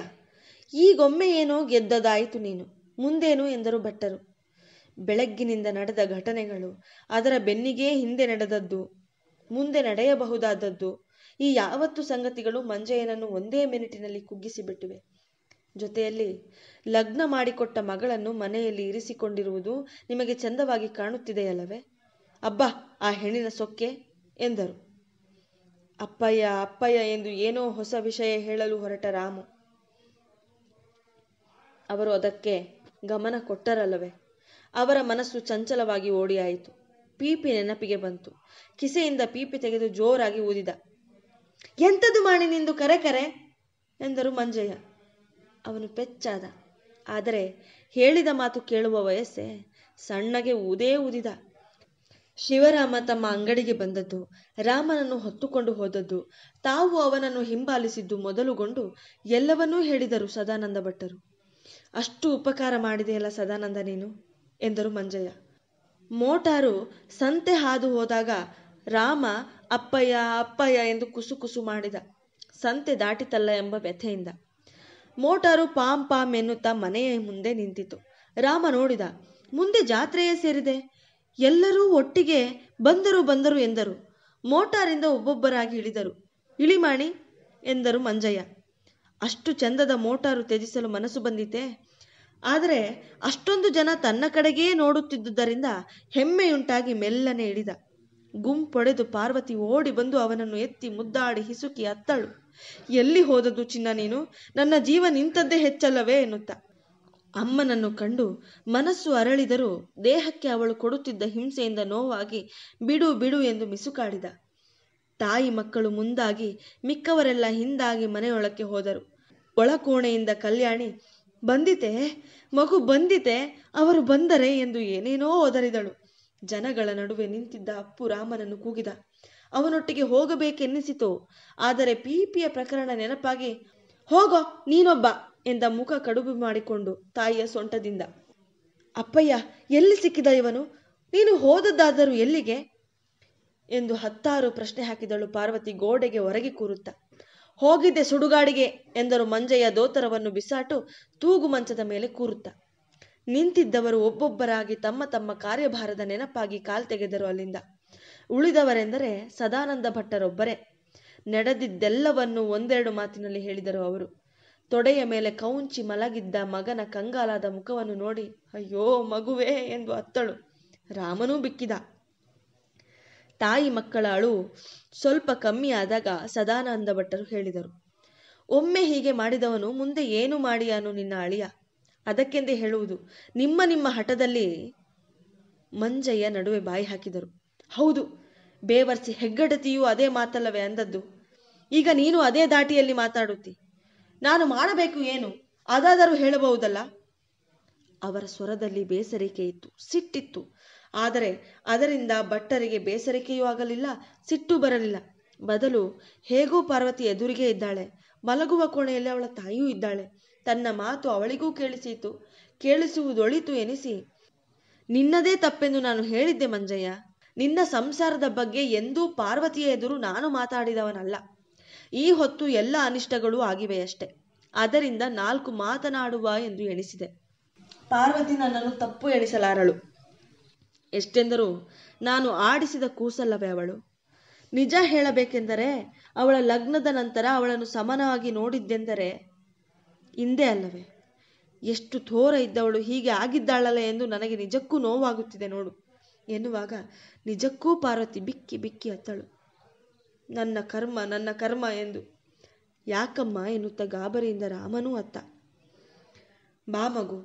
ಈಗೊಮ್ಮೆ ಏನೋ ಗೆದ್ದದಾಯಿತು ನೀನು, ಮುಂದೇನು ಎಂದರು ಭಟ್ಟರು. ಬೆಳಗ್ಗಿನಿಂದ ನಡೆದ ಘಟನೆಗಳು, ಅದರ ಬೆನ್ನಿಗೇ ಹಿಂದೆ ನಡೆದದ್ದು, ಮುಂದೆ ನಡೆಯಬಹುದಾದದ್ದು, ಈ ಯಾವತ್ತು ಸಂಗತಿಗಳು ಮಂಜಯ್ಯನನ್ನು ಒಂದೇ ಮಿನಿಟಿನಲ್ಲಿ ಕುಗ್ಗಿಸಿಬಿಟ್ಟಿವೆ. ಜೊತೆಯಲ್ಲಿ ಲಗ್ನ ಮಾಡಿಕೊಟ್ಟ ಮಗಳನ್ನು ಮನೆಯಲ್ಲಿ ಇರಿಸಿಕೊಂಡಿರುವುದು ನಿಮಗೆ ಚಂದವಾಗಿ ಕಾಣುತ್ತಿದೆಯಲ್ಲವೇ? ಅಬ್ಬಾ, ಆ ಹೆಣ್ಣಿನ ಸೊಕ್ಕೆ ಎಂದರು. ಅಪ್ಪಯ್ಯ ಅಪ್ಪಯ್ಯ ಎಂದು ಏನೋ ಹೊಸ ವಿಷಯ ಹೇಳಲು ಹೊರಟ ರಾಮು. ಅವರು ಅದಕ್ಕೆ ಗಮನ ಕೊಟ್ಟರಲ್ಲವೇ. ಅವರ ಮನಸ್ಸು ಚಂಚಲವಾಗಿ ಓಡಿಯಾಯಿತು. ಪೀಪಿ ನೆನಪಿಗೆ ಬಂತು. ಕಿಸೆಯಿಂದ ಪೀಪಿ ತೆಗೆದು ಜೋರಾಗಿ ಊದಿದ. ಎಂಥದು ಮಾಣಿನಿಂದು ಕರೆ ಕರೆ ಎಂದರು ಮಂಜಯ್ಯ. ಅವನು ಪೆಚ್ಚಾದ. ಆದರೆ ಹೇಳಿದ ಮಾತು ಕೇಳುವ ವಯಸ್ಸೆ. ಸಣ್ಣಗೆ ಊದೇ ಊದಿದ. ಶಿವರಾಮ ತಮ್ಮ ಅಂಗಡಿಗೆ ಬಂದದ್ದು, ರಾಮನನ್ನು ಹೊತ್ತುಕೊಂಡು ಹೋದದ್ದು, ತಾವು ಅವನನ್ನು ಹಿಂಬಾಲಿಸಿದ್ದು ಮೊದಲುಗೊಂಡು ಎಲ್ಲವನ್ನೂ ಹೇಳಿದರು ಸದಾನಂದ ಭಟ್ಟರು. ಅಷ್ಟು ಉಪಕಾರ ಮಾಡಿದೆಯಲ್ಲ ಸದಾನಂದ ನೀನು ಎಂದರು ಮಂಜಯ್ಯ. ಮೋಟಾರು ಸಂತೆ ಹಾದು ಹೋದಾಗ ರಾಮ ಅಪ್ಪಯ್ಯ ಅಪ್ಪಯ್ಯ ಎಂದು ಕುಸು ಕುಸು ಮಾಡಿದ, ಸಂತೆ ದಾಟಿತಲ್ಲ ಎಂಬ ವ್ಯಥೆಯಿಂದ. ಮೋಟಾರು ಪಾಮ್ ಪಾಮ್ ಎನ್ನುತ್ತಾ ಮನೆಯ ಮುಂದೆ ನಿಂತಿತು. ರಾಮ ನೋಡಿದ. ಮುಂದೆ ಜಾತ್ರೆಯೇ ಸೇರಿದೆ. ಎಲ್ಲರೂ ಒಟ್ಟಿಗೆ ಬಂದರು ಬಂದರು ಎಂದರು. ಮೋಟಾರಿಂದ ಒಬ್ಬೊಬ್ಬರಾಗಿ ಇಳಿದರು. ಇಳಿಮಾಣಿ ಎಂದರು ಮಂಜಯ್ಯ. ಅಷ್ಟು ಚಂದದ ಮೋಟಾರು ತ್ಯಜಿಸಲು ಮನಸ್ಸು ಬಂದಿತೆ. ಆದರೆ ಅಷ್ಟೊಂದು ಜನ ತನ್ನ ಕಡೆಗೇ ನೋಡುತ್ತಿದ್ದುದರಿಂದ ಹೆಮ್ಮೆಯುಂಟಾಗಿ ಮೆಲ್ಲನೆ ಇಳಿದ. ಗುಂಪೊಡೆದು ಪಾರ್ವತಿ ಓಡಿ ಬಂದು ಅವನನ್ನು ಎತ್ತಿ ಮುದ್ದಾಡಿ ಹಿಸುಕಿ ಅತ್ತಳು. ಎಲ್ಲಿ ಹೋದದ್ದು ಚಿನ್ನ ನೀನು? ನನ್ನ ಜೀವ ನಿಂತದ್ದೇ ಹೆಚ್ಚಲ್ಲವೇ ಎನ್ನುತ್ತ. ಅಮ್ಮನನ್ನು ಕಂಡು ಮನಸ್ಸು ಅರಳಿದರೂ ದೇಹಕ್ಕೆ ಅವಳು ಕೊಡುತ್ತಿದ್ದ ಹಿಂಸೆಯಿಂದ ನೋವಾಗಿ ಬಿಡು ಬಿಡು ಎಂದು ಮಿಸುಕಾಡಿದ. ತಾಯಿ ಮಕ್ಕಳು ಮುಂದಾಗಿ ಮಿಕ್ಕವರೆಲ್ಲ ಹಿಂದಾಗಿ ಮನೆಯೊಳಕ್ಕೆ ಹೋದರು. ಒಳಕೋಣೆಯಿಂದ ಕಲ್ಯಾಣಿ ಬಂದಿತೆ ಮಗು ಬಂದಿತೆ, ಅವರು ಬಂದರೆ ಎಂದು ಏನೇನೋ ಒದರಿದಳು. ಜನಗಳ ನಡುವೆ ನಿಂತಿದ್ದ ಅಪ್ಪು ರಾಮನನ್ನು ಕೂಗಿದ. ಅವನೊಟ್ಟಿಗೆ ಹೋಗಬೇಕೆನ್ನಿಸಿತು. ಆದರೆ ಪೀಪಿಯ ಪ್ರಕರಣ ನೆನಪಾಗಿ ಹೋಗೋ ನೀನೊಬ್ಬ ಎಂದ ಮುಖ ಕಡುಬು ಮಾಡಿಕೊಂಡು ತಾಯಿಯ ಸೊಂಟದಿಂದ. ಅಪ್ಪಯ್ಯ, ಎಲ್ಲಿ ಸಿಕ್ಕಿದ ಇವನು? ನೀನು ಹೋದದ್ದಾದರೂ ಎಲ್ಲಿಗೆ ಎಂದು ಹತ್ತಾರು ಪ್ರಶ್ನೆ ಹಾಕಿದಳು ಪಾರ್ವತಿ ಗೋಡೆಗೆ ಒರಗಿ ಕೂರುತ್ತಾ. ಹೋಗಿದ್ದೆ ಸುಡುಗಾಡಿಗೆ ಎಂದರು ಮಂಜಯ್ಯ ದೋತರವನ್ನು ಬಿಸಾಟು ತೂಗು ಮಂಚದ ಮೇಲೆ ಕೂರುತ್ತಾ. ನಿಂತಿದ್ದವರು ಒಬ್ಬೊಬ್ಬರಾಗಿ ತಮ್ಮ ತಮ್ಮ ಕಾರ್ಯಭಾರದ ನೆನಪಾಗಿ ಕಾಲ್ತೆಗೆದರು ಅಲ್ಲಿಂದ. ಉಳಿದವರೆಂದರೆ ಸದಾನಂದ ಭಟ್ಟರೊಬ್ಬರೇ. ನಡೆದಿದ್ದೆಲ್ಲವನ್ನು ಒಂದೆರಡು ಮಾತಿನಲ್ಲಿ ಹೇಳಿದರು ಅವರು. ತೊಡೆಯ ಮೇಲೆ ಕೌಂಚಿ ಮಲಗಿದ್ದ ಮಗನ ಕಂಗಾಲಾದ ಮುಖವನ್ನು ನೋಡಿ ಅಯ್ಯೋ ಮಗುವೇ ಎಂದು ಅತ್ತಳು. ರಾಮನೂ ಬಿಕ್ಕಿದ. ತಾಯಿ ಮಕ್ಕಳ ಅಳು ಸ್ವಲ್ಪ ಕಮ್ಮಿಯಾದಾಗ ಸದಾನಂದ ಭಟ್ಟರು ಹೇಳಿದರು. ಒಮ್ಮೆ ಹೀಗೆ ಮಾಡಿದವನು ಮುಂದೆ ಏನು ಮಾಡಿಯಾನು ನಿನ್ನ ಅಳಿಯ? ಅದಕ್ಕೆಂದೇ ಹೇಳುವುದು, ನಿಮ್ಮ ನಿಮ್ಮ ಹಠದಲ್ಲಿ ಮಂಜಯ್ಯ ನಡುವೆ ಬಾಯಿ ಹಾಕಿದರು. ಹೌದು, ಬೇವರ್ಸಿ ಹೆಗ್ಗಡತಿಯೂ ಅದೇ ಮಾತಲ್ಲವೇ ಅಂದದ್ದು. ಈಗ ನೀನು ಅದೇ ದಾಟಿಯಲ್ಲಿ ಮಾತಾಡುತ್ತಿ. ನಾನು ಮಾಡಬೇಕು ಏನು? ಅದಾದರೂ ಹೇಳಬಹುದಲ್ಲ. ಅವರ ಸ್ವರದಲ್ಲಿ ಬೇಸರಿಕೆ ಇತ್ತು, ಸಿಟ್ಟಿತ್ತು. ಆದರೆ ಅದರಿಂದ ಭಟ್ಟರಿಗೆ ಬೇಸರಿಕೆಯೂ ಆಗಲಿಲ್ಲ, ಸಿಟ್ಟು ಬರಲಿಲ್ಲ. ಬದಲು ಹೇಗೂ ಪಾರ್ವತಿ ಎದುರಿಗೆ ಇದ್ದಾಳೆ, ಮಲಗುವ ಕೋಣೆಯಲ್ಲಿ ಅವಳ ತಾಯಿಯೂ ಇದ್ದಾಳೆ. ತನ್ನ ಮಾತು ಅವಳಿಗೂ ಕೇಳಿಸಿತು, ಕೇಳಿಸುವುದೊಳಿತು ಎನಿಸಿ, ನಿನ್ನದೇ ತಪ್ಪೆಂದು ನಾನು ಹೇಳಿದ್ದೆ ಮಂಜಯ್ಯ. ನಿನ್ನ ಸಂಸಾರದ ಬಗ್ಗೆ ಎಂದೂ ಪಾರ್ವತಿಯ ಎದುರು ನಾನು ಮಾತಾಡಿದವನಲ್ಲ. ಈ ಹೊತ್ತು ಎಲ್ಲ ಅನಿಷ್ಟಗಳೂ ಆಗಿವೆಯಷ್ಟೆ. ಅದರಿಂದ ನಾಲ್ಕು ಮಾತನಾಡುವ ಎಂದು ಎಣಿಸಿದೆ. ಪಾರ್ವತಿ ನನ್ನನ್ನು ತಪ್ಪು ಎಣಿಸಲಾರಳು. ಎಷ್ಟೆಂದರೂ ನಾನು ಆಡಿಸಿದ ಕೂಸಲ್ಲವೇ ಅವಳು. ನಿಜ ಹೇಳಬೇಕೆಂದರೆ ಅವಳ ಲಗ್ನದ ನಂತರ ಅವಳನ್ನು ಸಮನಾಗಿ ನೋಡಿದ್ದೆಂದರೆ ಹಿಂದೆ ಅಲ್ಲವೇ. ಎಷ್ಟು ಥೋರ ಇದ್ದವಳು ಹೀಗೆ ಆಗಿದ್ದಾಳಲ್ಲ ಎಂದು ನನಗೆ ನಿಜಕ್ಕೂ ನೋವಾಗುತ್ತಿದೆ ನೋಡು ಎನ್ನುವಾಗ ನಿಜಕ್ಕೂ ಪಾರ್ವತಿ ಬಿಕ್ಕಿ ಬಿಕ್ಕಿ ಅತ್ತಳು. ನನ್ನ ಕರ್ಮ, ನನ್ನ ಕರ್ಮ ಎಂದು. ಯಾಕಮ್ಮ ಎನ್ನುತ್ತ ಗಾಬರಿಯಿಂದ ರಾಮನೂ ಅತ್ತ. ಬಾ ಮಗು,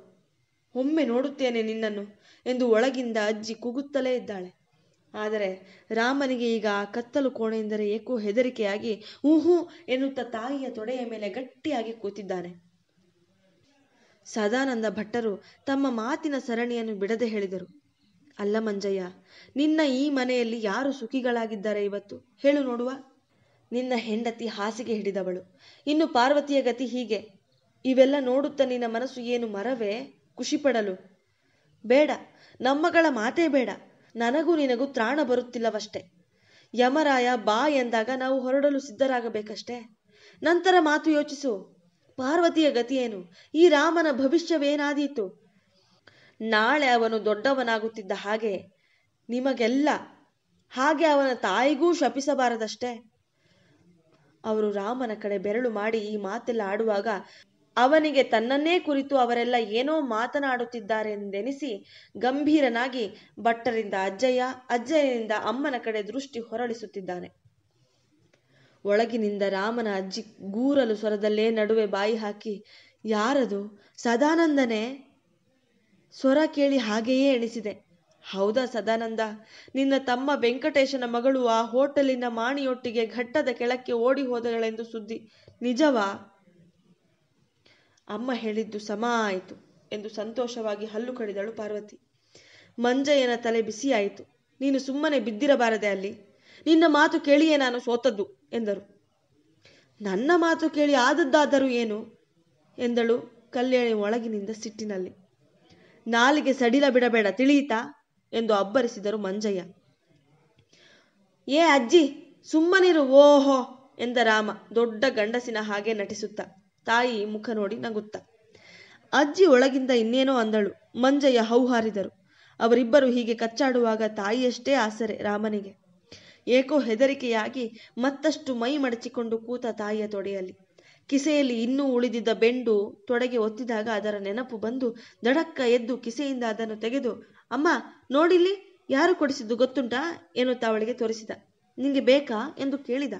ಒಮ್ಮೆ ನೋಡುತ್ತೇನೆ ನಿನ್ನನ್ನು ಎಂದು ಒಳಗಿಂದ ಅಜ್ಜಿ ಕೂಗುತ್ತಲೇ ಇದ್ದಾಳೆ. ಆದರೆ ರಾಮನಿಗೆ ಈಗ ಆ ಕತ್ತಲು ಕೋಣೆಯಿಂದರೆ ಏಕೋ ಹೆದರಿಕೆಯಾಗಿ ಹೂಹೂ ಎನ್ನುತ್ತ ತಾಯಿಯ ತೊಡೆಯ ಮೇಲೆ ಗಟ್ಟಿಯಾಗಿ ಕೂತಿದ್ದಾನೆ. ಸದಾನಂದ ಭಟ್ಟರು ತಮ್ಮ ಮಾತಿನ ಸರಣಿಯನ್ನು ಬಿಡದೆ ಹೇಳಿದರು. ಅಲ್ಲ ಮಂಜಯ್ಯ, ನಿನ್ನ ಈ ಮನೆಯಲ್ಲಿ ಯಾರು ಸುಖಿಗಳಾಗಿದ್ದಾರೆ ಇವತ್ತು ಹೇಳು ನೋಡುವ. ನಿನ್ನ ಹೆಂಡತಿ ಹಾಸಿಗೆ ಹಿಡಿದವಳು, ಇನ್ನು ಪಾರ್ವತಿಯ ಗತಿ ಹೀಗೆ. ಇವೆಲ್ಲ ನೋಡುತ್ತಾ ನಿನ್ನ ಮನಸ್ಸು ಏನು ಮರವೇ ಖುಷಿಪಡಲು? ಬೇಡ, ನಮ್ಮಗಳ ಮಾತೇ ಬೇಡ. ನನಗೂ ನಿನಗೂ ತ್ರಾಣ ಬರುತ್ತಿಲ್ಲವಷ್ಟೇ. ಯಮರಾಯ ಬಾ ಎಂದಾಗ ನಾವು ಹೊರಡಲು ಸಿದ್ಧರಾಗಬೇಕಷ್ಟೇ. ನಂತರ ಮಾತು ಯೋಚಿಸು. ಪಾರ್ವತಿಯ ಗತಿಯೇನು? ಈ ರಾಮನ ಭವಿಷ್ಯವೇನಾದೀತು? ನಾಳೆ ಅವನು ದೊಡ್ಡವನಾಗುತ್ತಿದ್ದ ಹಾಗೆ ನಿಮಗೆಲ್ಲ, ಹಾಗೆ ಅವನ ತಾಯಿಗೂ ಶಪಿಸಬಾರದಷ್ಟೇ. ಅವರು ರಾಮನ ಕಡೆ ಬೆರಳು ಮಾಡಿ ಈ ಮಾತೆಲ್ಲ ಆಡುವಾಗ ಅವನಿಗೆ ತನ್ನನ್ನೇ ಕುರಿತು ಅವರೆಲ್ಲ ಏನೋ ಮಾತನಾಡುತ್ತಿದ್ದಾರೆ ಎಂದೆನಿಸಿ ಗಂಭೀರನಾಗಿ ಭಟ್ಟರಿಂದ ಅಜ್ಜಯ್ಯ, ಅಜ್ಜಯ್ಯನಿಂದ ಅಮ್ಮನ ಕಡೆ ದೃಷ್ಟಿ ಹೊರಳಿಸುತ್ತಿದ್ದಾನೆ. ಒಳಗಿನಿಂದ ರಾಮನ ಅಜ್ಜಿ ಗೂರಲು ಸ್ವರದಲ್ಲೇ ನಡುವೆ ಬಾಯಿ ಹಾಕಿ, ಯಾರದು? ಸದಾನಂದನೇ. ಸ್ವರ ಕೇಳಿ ಹಾಗೆಯೇ ಎಣಿಸಿದೆ. ಹೌದಾ ಸದಾನಂದ, ನಿನ್ನ ತಮ್ಮ ವೆಂಕಟೇಶನ ಮಗಳು ಆ ಹೋಟೆಲಿನ ಮಾಣಿಯೊಟ್ಟಿಗೆ ಘಟ್ಟದ ಕೆಳಕ್ಕೆ ಓಡಿ ಹೋದಳೆಂದು ಸುದ್ದಿ ನಿಜವಾ? ಅಮ್ಮ ಹೇಳಿದ್ದು ಸಮ ಆಯಿತು ಎಂದು ಸಂತೋಷವಾಗಿ ಹಲ್ಲು ಕಡಿದಳು ಪಾರ್ವತಿ. ಮಂಜಯ್ಯನ ತಲೆ ಬಿಸಿಯಾಯಿತು. ನೀನು ಸುಮ್ಮನೆ ಬಿದ್ದಿರಬಾರದೆ ಅಲ್ಲಿ. ನಿನ್ನ ಮಾತು ಕೇಳಿಯೇ ನಾನು ಸೋತದ್ದು ಎಂದರು. ನನ್ನ ಮಾತು ಕೇಳಿ ಆದದ್ದಾದರೂ ಏನು ಎಂದಳು ಕಲ್ಯಾಣಿ ಒಳಗಿನಿಂದ ಸಿಟ್ಟಿನಲ್ಲಿ. ನಾಲಿಗೆ ಸಡಿಲ ಬಿಡಬೇಡ, ತಿಳಿಯಿತಾ ಎಂದು ಅಬ್ಬರಿಸಿದರು ಮಂಜಯ್ಯ. ಏ ಅಜ್ಜಿ ಸುಮ್ಮನಿರು, ಓಹೋ ಎಂದ ರಾಮ ದೊಡ್ಡ ಗಂಡಸಿನ ಹಾಗೆ ನಟಿಸುತ್ತಾ, ತಾಯಿ ಮುಖ ನೋಡಿ ನಗುತ್ತ. ಅಜ್ಜಿ ಒಳಗಿಂದ ಇನ್ನೇನೋ ಅಂದಳು. ಮಂಜಯ್ಯ ಹೌಹಾರಿದರು. ಅವರಿಬ್ಬರು ಹೀಗೆ ಕಚ್ಚಾಡುವಾಗ ತಾಯಿಯಷ್ಟೇ ಆಸರೆ ರಾಮನಿಗೆ. ಏಕೋ ಹೆದರಿಕೆಯಾಗಿ ಮತ್ತಷ್ಟು ಮೈ ಮಡಚಿಕೊಂಡು ಕೂತ ತಾಯಿಯ ತೊಡೆಯಲ್ಲಿ. ಕಿಸೆಯಲ್ಲಿ ಇನ್ನೂ ಉಳಿದಿದ್ದ ಬೆಂಡು ತೊಡೆಗೆ ಒತ್ತಿದಾಗ ಅದರ ನೆನಪು ಬಂದು ದಡಕ್ಕ ಎದ್ದು ಕಿಸೆಯಿಂದ ಅದನ್ನು ತೆಗೆದು, ಅಮ್ಮ ನೋಡಿಲ್ಲಿ, ಯಾರು ಕೊಡಿಸಿದ್ದು ಗೊತ್ತುಂಟಾ ಎನ್ನುತ್ತಾ ಅವಳಿಗೆ ತೋರಿಸಿದ. ನಿಂಗೆ ಬೇಕಾ ಎಂದು ಕೇಳಿದ.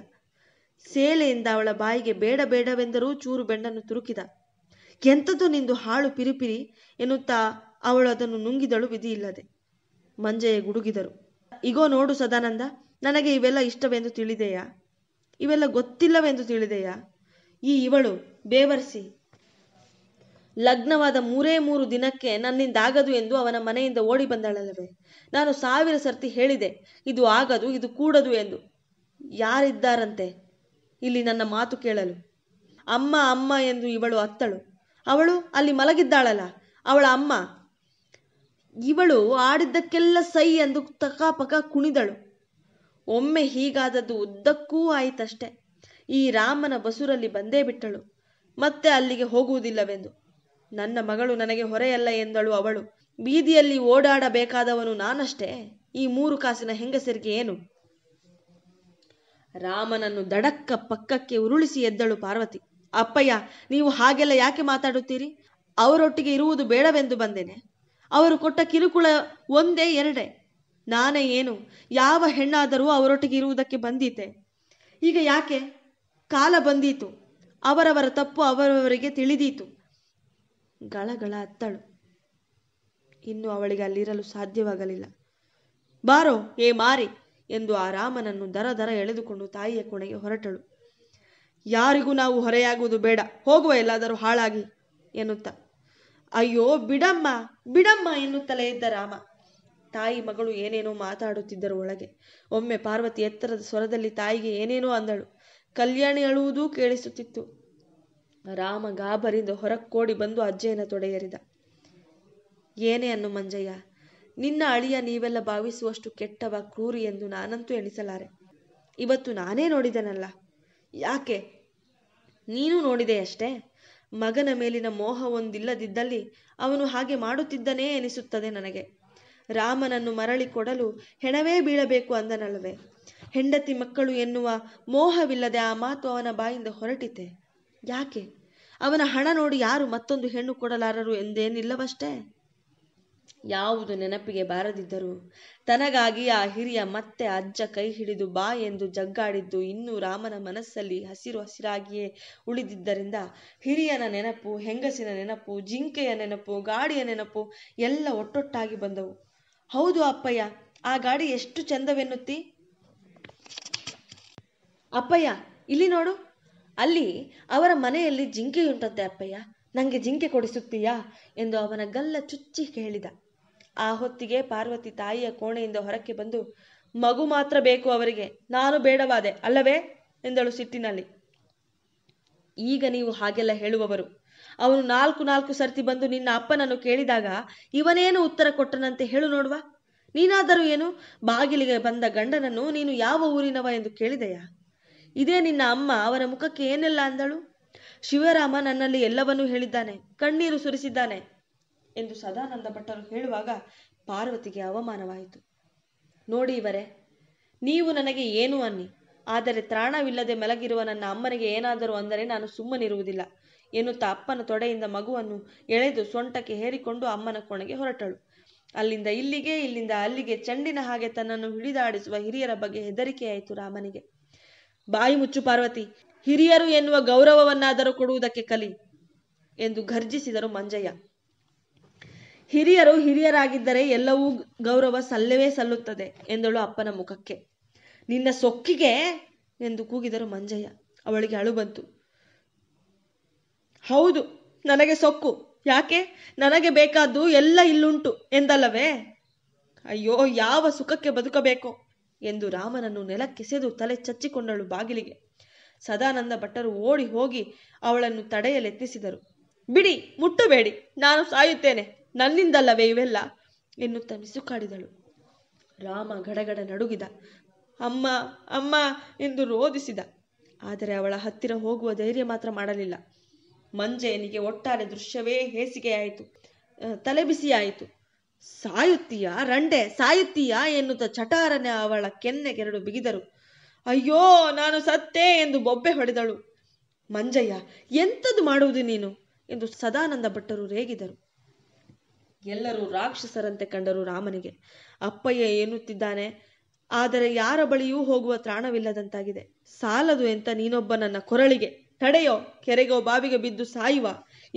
ಸೇಲೆಯಿಂದ ಅವಳ ಬಾಯಿಗೆ ಬೇಡ ಬೇಡವೆಂದರೂ ಚೂರು ಬೆಂಡನ್ನು ತುರುಕಿದ. ಎಂಥದ್ದು ನಿಂದು ಹಾಳು ಪಿರಿಪಿರಿ ಎನ್ನುತ್ತಾ ಅವಳು ಅದನ್ನು ನುಂಗಿದಳು ವಿಧಿಯಿಲ್ಲದೆ. ಮಂಜಯ್ಯ ಗುಡುಗಿದರು. ಈಗೋ ನೋಡು ಸದಾನಂದ, ನನಗೆ ಇವೆಲ್ಲ ಇಷ್ಟವೆಂದು ತಿಳಿದೆಯಾ? ಇವೆಲ್ಲ ಗೊತ್ತಿಲ್ಲವೆಂದು ತಿಳಿದೆಯಾ? ಈ ಇವಳು ಬೇವರ್ಸಿ ಲಗ್ನವಾದ ಮೂರೇ ಮೂರು ದಿನಕ್ಕೆ ನನ್ನಿಂದಾಗದು ಎಂದು ಅವನ ಮನೆಯಿಂದ ಓಡಿ ಬಂದಳಲ್ಲವೇ. ನಾನು ಸಾವಿರ ಸರ್ತಿ ಹೇಳಿದೆ, ಇದು ಆಗದು, ಇದು ಕೂಡದು ಎಂದು. ಯಾರಿದ್ದಾರಂತೆ ಇಲ್ಲಿ ನನ್ನ ಮಾತು ಕೇಳಲು? ಅಮ್ಮ ಅಮ್ಮ ಎಂದು ಇವಳು ಅತ್ತಳು. ಅವಳು ಅಲ್ಲಿ ಮಲಗಿದ್ದಾಳಲ್ಲ, ಅವಳ ಅಮ್ಮ. ಇವಳು ಆಡಿದ್ದಕ್ಕೆಲ್ಲ ಸೈ ಎಂದು ತಕಾಪಕ ಕುಣಿದಳು. ಒಮ್ಮೆ ಹೀಗಾದದ್ದು ಉದ್ದಕ್ಕೂ ಆಯಿತಷ್ಟೆ. ಈ ರಾಮನ ಬಸುರಲ್ಲಿ ಬಂದೇ ಬಿಟ್ಟಳು, ಮತ್ತೆ ಅಲ್ಲಿಗೆ ಹೋಗುವುದಿಲ್ಲವೆಂದು. ನನ್ನ ಮಗಳು ನನಗೆ ಹೊರೆಯಲ್ಲ ಎಂದಳು ಅವಳು. ಬೀದಿಯಲ್ಲಿ ಓಡಾಡಬೇಕಾದವನು ನಾನಷ್ಟೇ. ಈ ಮೂರು ಕಾಸಿನ ಹೆಂಗಸರಿಗೆ ಏನು? ರಾಮನನ್ನು ದಡಕ್ಕ ಪಕ್ಕಕ್ಕೆ ಉರುಳಿಸಿ ಎದ್ದಳು ಪಾರ್ವತಿ. ಅಪ್ಪಯ್ಯ, ನೀವು ಹಾಗೆಲ್ಲ ಯಾಕೆ ಮಾತಾಡುತ್ತೀರಿ? ಅವರೊಟ್ಟಿಗೆ ಇರುವುದು ಬೇಡವೆಂದು ಬಂದೇನೆ. ಅವರು ಕೊಟ್ಟ ಕಿರುಕುಳ ಒಂದೇ ಎರಡೇ. ನಾನೇ ಏನು ಯಾವ ಹೆಣ್ಣಾದರೂ ಅವರೊಟ್ಟಿಗೆ ಇರುವುದಕ್ಕೆ ಬಂದೀತೆ. ಈಗ ಯಾಕೆ? ಕಾಲ ಬಂದೀತು, ಅವರವರ ತಪ್ಪು ಅವರವರಿಗೆ ತಿಳಿದೀತು. ಗಳಗಳ ಅತ್ತಳು. ಇನ್ನು ಅವಳಿಗೆ ಅಲ್ಲಿರಲು ಸಾಧ್ಯವಾಗಲಿಲ್ಲ. ಬಾರೋ ಏ ಮಾರಿ ಎಂದು ಆ ರಾಮನನ್ನು ದರ ದರ ಎಳೆದುಕೊಂಡು ತಾಯಿಯ ಕೊಣೆಗೆ ಹೊರಟಳು. ಯಾರಿಗೂ ನಾವು ಹೊರೆಯಾಗುವುದು ಬೇಡ, ಹೋಗುವ ಎಲ್ಲಾದರೂ ಹಾಳಾಗಿ ಎನ್ನುತ್ತ. ಅಯ್ಯೋ ಬಿಡಮ್ಮ ಬಿಡಮ್ಮ ಎನ್ನುತ್ತಲೇ ಇದ್ದ ರಾಮ. ತಾಯಿ ಮಗಳು ಏನೇನೋ ಮಾತಾಡುತ್ತಿದ್ದರು ಒಳಗೆ. ಒಮ್ಮೆ ಪಾರ್ವತಿ ಎತ್ತರದ ಸ್ವರದಲ್ಲಿ ತಾಯಿಗೆ ಏನೇನೋ ಅಂದಳು. ಕಲ್ಯಾಣಿ ಅಳುವುದೂ ಕೇಳಿಸುತ್ತಿತ್ತು. ರಾಮ ಗಾಬರಿಂದ ಹೊರಕ್ಕೋಡಿ ಬಂದು ಅಜ್ಜೆಯನ್ನ ತೊಡೆಯೇರಿದ. ಏನೇ ಅನ್ನು ಮಂಜಯ್ಯ, ನಿನ್ನ ಅಳಿಯ ನೀವೆಲ್ಲ ಭಾವಿಸುವಷ್ಟು ಕೆಟ್ಟವ ಕ್ರೂರಿ ಎಂದು ನಾನಂತೂ ಎಣಿಸಲಾರೆ. ಇವತ್ತು ನಾನೇ ನೋಡಿದನಲ್ಲ, ಯಾಕೆ ನೀನು ನೋಡಿದೆಯಷ್ಟೇ. ಮಗನ ಮೇಲಿನ ಮೋಹವೊಂದಿಲ್ಲದಿದ್ದಲ್ಲಿ ಅವನು ಹಾಗೆ ಮಾಡುತ್ತಿದ್ದನೇ ಎನಿಸುತ್ತದೆ ನನಗೆ. ರಾಮನನ್ನು ಮರಳಿ ಕೊಡಲು ಹೆಣವೇ ಬೀಳಬೇಕು ಅಂದನಲ್ಲವೇ. ಹೆಂಡತಿ ಮಕ್ಕಳು ಎನ್ನುವ ಮೋಹವಿಲ್ಲದೆ ಆ ಮಾತು ಅವನ ಬಾಯಿಂದ ಹೊರಟಿತೆ. ಯಾಕೆ? ಅವನ ಹಣ ನೋಡಿ ಯಾರು ಮತ್ತೊಂದು ಹೆಣ್ಣು ಕೊಡಲಾರರು ಎಂದೇನಿಲ್ಲವಷ್ಟೇ. ಯಾವುದು ನೆನಪಿಗೆ ಬಾರದಿದ್ದರೂ ತನಗಾಗಿ ಆ ಹಿರಿಯ ಮತ್ತೆ ಅಜ್ಜ ಕೈ ಹಿಡಿದು ಬಾ ಎಂದು ಜಗ್ಗಾಡಿದ್ದು ಇನ್ನೂ ರಾಮನ ಮನಸ್ಸಲ್ಲಿ ಹಸಿರು ಹಸಿರಾಗಿಯೇ ಉಳಿದಿದ್ದರಿಂದ ಹಿರಿಯನ ನೆನಪು, ಹೆಂಗಸಿನ ನೆನಪು, ಜಿಂಕೆಯ ನೆನಪು, ಗಾಡಿಯ ನೆನಪು ಎಲ್ಲ ಒಟ್ಟೊಟ್ಟಾಗಿ ಬಂದವು. ಹೌದು ಅಪ್ಪಯ್ಯ, ಆ ಗಾಡಿ ಎಷ್ಟು ಚೆಂದವೆನ್ನುತ್ತಿ. ಅಪ್ಪಯ್ಯ ಇಲ್ಲಿ ನೋಡು, ಅಲ್ಲಿ ಅವರ ಮನೆಯಲ್ಲಿ ಜಿಂಕೆಯುಂಟಂತೆ. ಅಪ್ಪಯ್ಯ ನನಗೆ ಜಿಂಕೆ ಕೊಡಿಸುತ್ತೀಯಾ ಎಂದು ಅವನ ಗಲ್ಲ ಚುಚ್ಚಿ ಹೇಳಿದ. ಆ ಹೊತ್ತಿಗೆ ಪಾರ್ವತಿ ತಾಯಿಯ ಕೋಣೆಯಿಂದ ಹೊರಕ್ಕೆ ಬಂದು, ಮಗು ಮಾತ್ರ ಬೇಕು ಅವರಿಗೆ, ನಾನು ಬೇಡವಾದೆ ಅಲ್ಲವೇ ಎಂದಳು ಸಿಟ್ಟಿನಲ್ಲಿ. ಈಗ ನೀವು ಹಾಗೆಲ್ಲ ಹೇಳುವವರು. ಅವನು ನಾಲ್ಕು ನಾಲ್ಕು ಸರ್ತಿ ಬಂದು ನಿನ್ನ ಅಪ್ಪನನ್ನು ಕೇಳಿದಾಗ ಇವನೇನು ಉತ್ತರ ಕೊಟ್ಟನಂತೆ ಹೇಳು ನೋಡುವ. ನೀನಾದರೂ ಏನು, ಬಾಗಿಲಿಗೆ ಬಂದ ಗಂಡನನ್ನು ನೀನು ಯಾವ ಊರಿನವ ಎಂದು ಕೇಳಿದೆಯಾ? ಇದೇ ನಿನ್ನ ಅಮ್ಮ ಅವರ ಮುಖಕ್ಕೆ ಏನೆಲ್ಲ ಅಂದಳು. ಶಿವರಾಮ ನನ್ನಲ್ಲಿ ಎಲ್ಲವನ್ನೂ ಹೇಳಿದ್ದಾನೆ, ಕಣ್ಣೀರು ಸುರಿಸಿದ್ದಾನೆ ಎಂದು ಸದಾನಂದ ಭಟ್ಟರು ಹೇಳುವಾಗ ಪಾರ್ವತಿಗೆ ಅವಮಾನವಾಯಿತು. ನೋಡಿ ಇವರೇ, ನೀವು ನನಗೆ ಏನೂ ಅನ್ನಿ, ಆದರೆ ತ್ರಾಣವಿಲ್ಲದೆ ಮಲಗಿರುವ ನನ್ನ ಅಮ್ಮನಿಗೆ ಏನಾದರೂ ಅಂದರೆ ನಾನು ಸುಮ್ಮನಿರುವುದಿಲ್ಲ ಎನ್ನುತ್ತಾ ಅಪ್ಪನ ತೊಡೆಯಿಂದ ಮಗುವನ್ನು ಎಳೆದು ಸೊಂಟಕ್ಕೆ ಹೇರಿಕೊಂಡು ಅಮ್ಮನ ಕೋಣೆಗೆ ಹೊರಟಳು. ಅಲ್ಲಿಂದ ಇಲ್ಲಿಗೆ, ಇಲ್ಲಿಂದ ಅಲ್ಲಿಗೆ ಚೆಂಡಿನ ಹಾಗೆ ತನ್ನನ್ನು ಹಿಡಿದಾಡಿಸುವ ಹಿರಿಯರ ಬಗ್ಗೆ ಹೆದರಿಕೆಯಾಯಿತು ರಾಮನಿಗೆ. ಬಾಯಿ ಮುಚ್ಚು ಪಾರ್ವತಿ, ಹಿರಿಯರು ಎನ್ನುವ ಗೌರವವನ್ನಾದರೂ ಕೊಡುವುದಕ್ಕೆ ಕಲಿ ಎಂದು ಘರ್ಜಿಸಿದರು ಮಂಜಯ್ಯ. ಹಿರಿಯರು ಹಿರಿಯರಾಗಿದ್ದರೆ ಎಲ್ಲವೂ ಗೌರವ ಸಲ್ಲವೇ ಸಲ್ಲುತ್ತದೆ ಎಂದಳು ಅಪ್ಪನ ಮುಖಕ್ಕೆ. ನಿನ್ನ ಸೊಕ್ಕಿಗೆ ಎಂದು ಕೂಗಿದರು ಮಂಜಯ್ಯ. ಅವಳಿಗೆ ಅಳು ಬಂತು. ಹೌದು, ನನಗೆ ಸೊಕ್ಕು. ಯಾಕೆ? ನನಗೆ ಬೇಕಾದ್ದು ಎಲ್ಲ ಇಲ್ಲುಂಟು ಎಂದಲ್ಲವೇ. ಅಯ್ಯೋ ಯಾವ ಸುಖಕ್ಕೆ ಬದುಕಬೇಕು ಎಂದು ರಾಮನನ್ನು ನೆಲಕ್ಕೆಸೆದು ತಲೆ ಚಚ್ಚಿಕೊಂಡಳು ಬಾಗಿಲಿಗೆ. ಸದಾನಂದ ಭಟ್ಟರು ಓಡಿ ಹೋಗಿ ಅವಳನ್ನು ತಡೆಯಲೆತ್ತಿಸಿದರು. ಬಿಡಿ, ಮುಟ್ಟಬೇಡಿ, ನಾನು ಸಾಯುತ್ತೇನೆ, ನನ್ನಿಂದಲ್ಲವೇ ಇವೆಲ್ಲ ಎನ್ನುತ್ತ ಮಿಸುಕಾಡಿದಳು. ರಾಮ ಗಡಗಡ ನಡುಗಿದ. ಅಮ್ಮ ಅಮ್ಮ ಎಂದು ರೋದಿಸಿದ. ಆದರೆ ಅವಳ ಹತ್ತಿರ ಹೋಗುವ ಧೈರ್ಯ ಮಾತ್ರ ಮಾಡಲಿಲ್ಲ. ಮಂಜಯ್ಯನಿಗೆ ಒಟ್ಟಾರೆ ದೃಶ್ಯವೇ ಹೇಸಿಗೆಯಾಯಿತು, ತಲೆಬಿಸಿಯಾಯಿತು. ಸಾಯುತ್ತೀಯಾ ರಂಡೆ, ಸಾಯುತ್ತೀಯಾ ಎನ್ನುತ್ತ ಚಟಾರನೆ ಅವಳ ಕೆನ್ನೆಗೆರಡು ಬಿಗಿದರು. ಅಯ್ಯೋ ನಾನು ಸತ್ತೇ ಎಂದು ಬೊಬ್ಬೆ ಹೊಡೆದಳು. ಮಂಜಯ್ಯ, ಎಂಥದ್ದು ಮಾಡುವುದು ನೀನು ಎಂದು ಸದಾನಂದ ಭಟ್ಟರು ರೇಗಿದರು. ಎಲ್ಲರೂ ರಾಕ್ಷಸರಂತೆ ಕಂಡರು ರಾಮನಿಗೆ. ಅಪ್ಪಯ್ಯ ಏನುತ್ತಿದ್ದಾನೆ, ಆದರೆ ಯಾರ ಬಳಿಯೂ ಹೋಗುವ ತ್ರಾಣವಿಲ್ಲದಂತಾಗಿದೆ. ಸಾಲದು ಎಂತ ನೀನೊಬ್ಬ ನನ್ನ ಕೊರಳಿಗೆ, ತಡೆಯೋ, ಕೆರೆಗೋ ಬಾವಿಗೆ ಬಿದ್ದು ಸಾಯುವ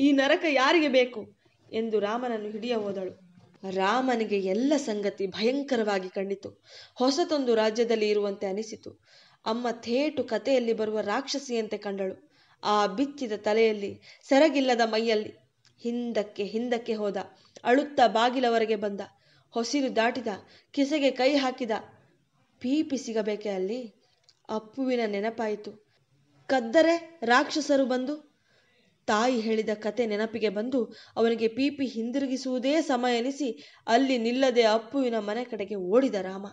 ಈ ನರಕ ಯಾರಿಗೆ ಬೇಕು ಎಂದು ರಾಮನನ್ನು ಹಿಡಿಯ ಹೋದಳು. ರಾಮನಿಗೆ ಎಲ್ಲ ಸಂಗತಿ ಭಯಂಕರವಾಗಿ ಕಂಡಿತು. ಹೊಸತೊಂದು ರಾಜ್ಯದಲ್ಲಿ ಇರುವಂತೆ ಅನಿಸಿತು. ಅಮ್ಮ ಥೇಟು ಕಥೆಯಲ್ಲಿ ಬರುವ ರಾಕ್ಷಸಿಯಂತೆ ಕಂಡಳು. ಆ ಬಿಚ್ಚಿದ ತಲೆಯಲ್ಲಿ, ಸೆರಗಿಲ್ಲದ ಮೈಯಲ್ಲಿ. ಹಿಂದಕ್ಕೆ ಹಿಂದಕ್ಕೆ ಹೋದ, ಅಳುತ್ತಾ ಬಾಗಿಲವರೆಗೆ ಬಂದ, ಹೊಸಿರು ದಾಟಿದ, ಕಿಸೆಗೆ ಕೈ ಹಾಕಿದ. ಪೀಪಿ ಸಿಗಬೇಕೆ ಅಲ್ಲಿ? ಅಪ್ಪುವಿನ ನೆನಪಾಯಿತು. ಕದ್ದರೆ ರಾಕ್ಷಸರು ಬಂದು, ತಾಯಿ ಹೇಳಿದ ಕತೆ ನೆನಪಿಗೆ ಬಂದು ಅವನಿಗೆ ಪೀಪಿ ಹಿಂದಿರುಗಿಸುವುದೇ ಸಮ ಎನಿಸಿ ಅಲ್ಲಿ ನಿಲ್ಲದೆ ಅಪ್ಪುವಿನ ಮನೆ ಕಡೆಗೆ ಓಡಿದ ರಾಮ.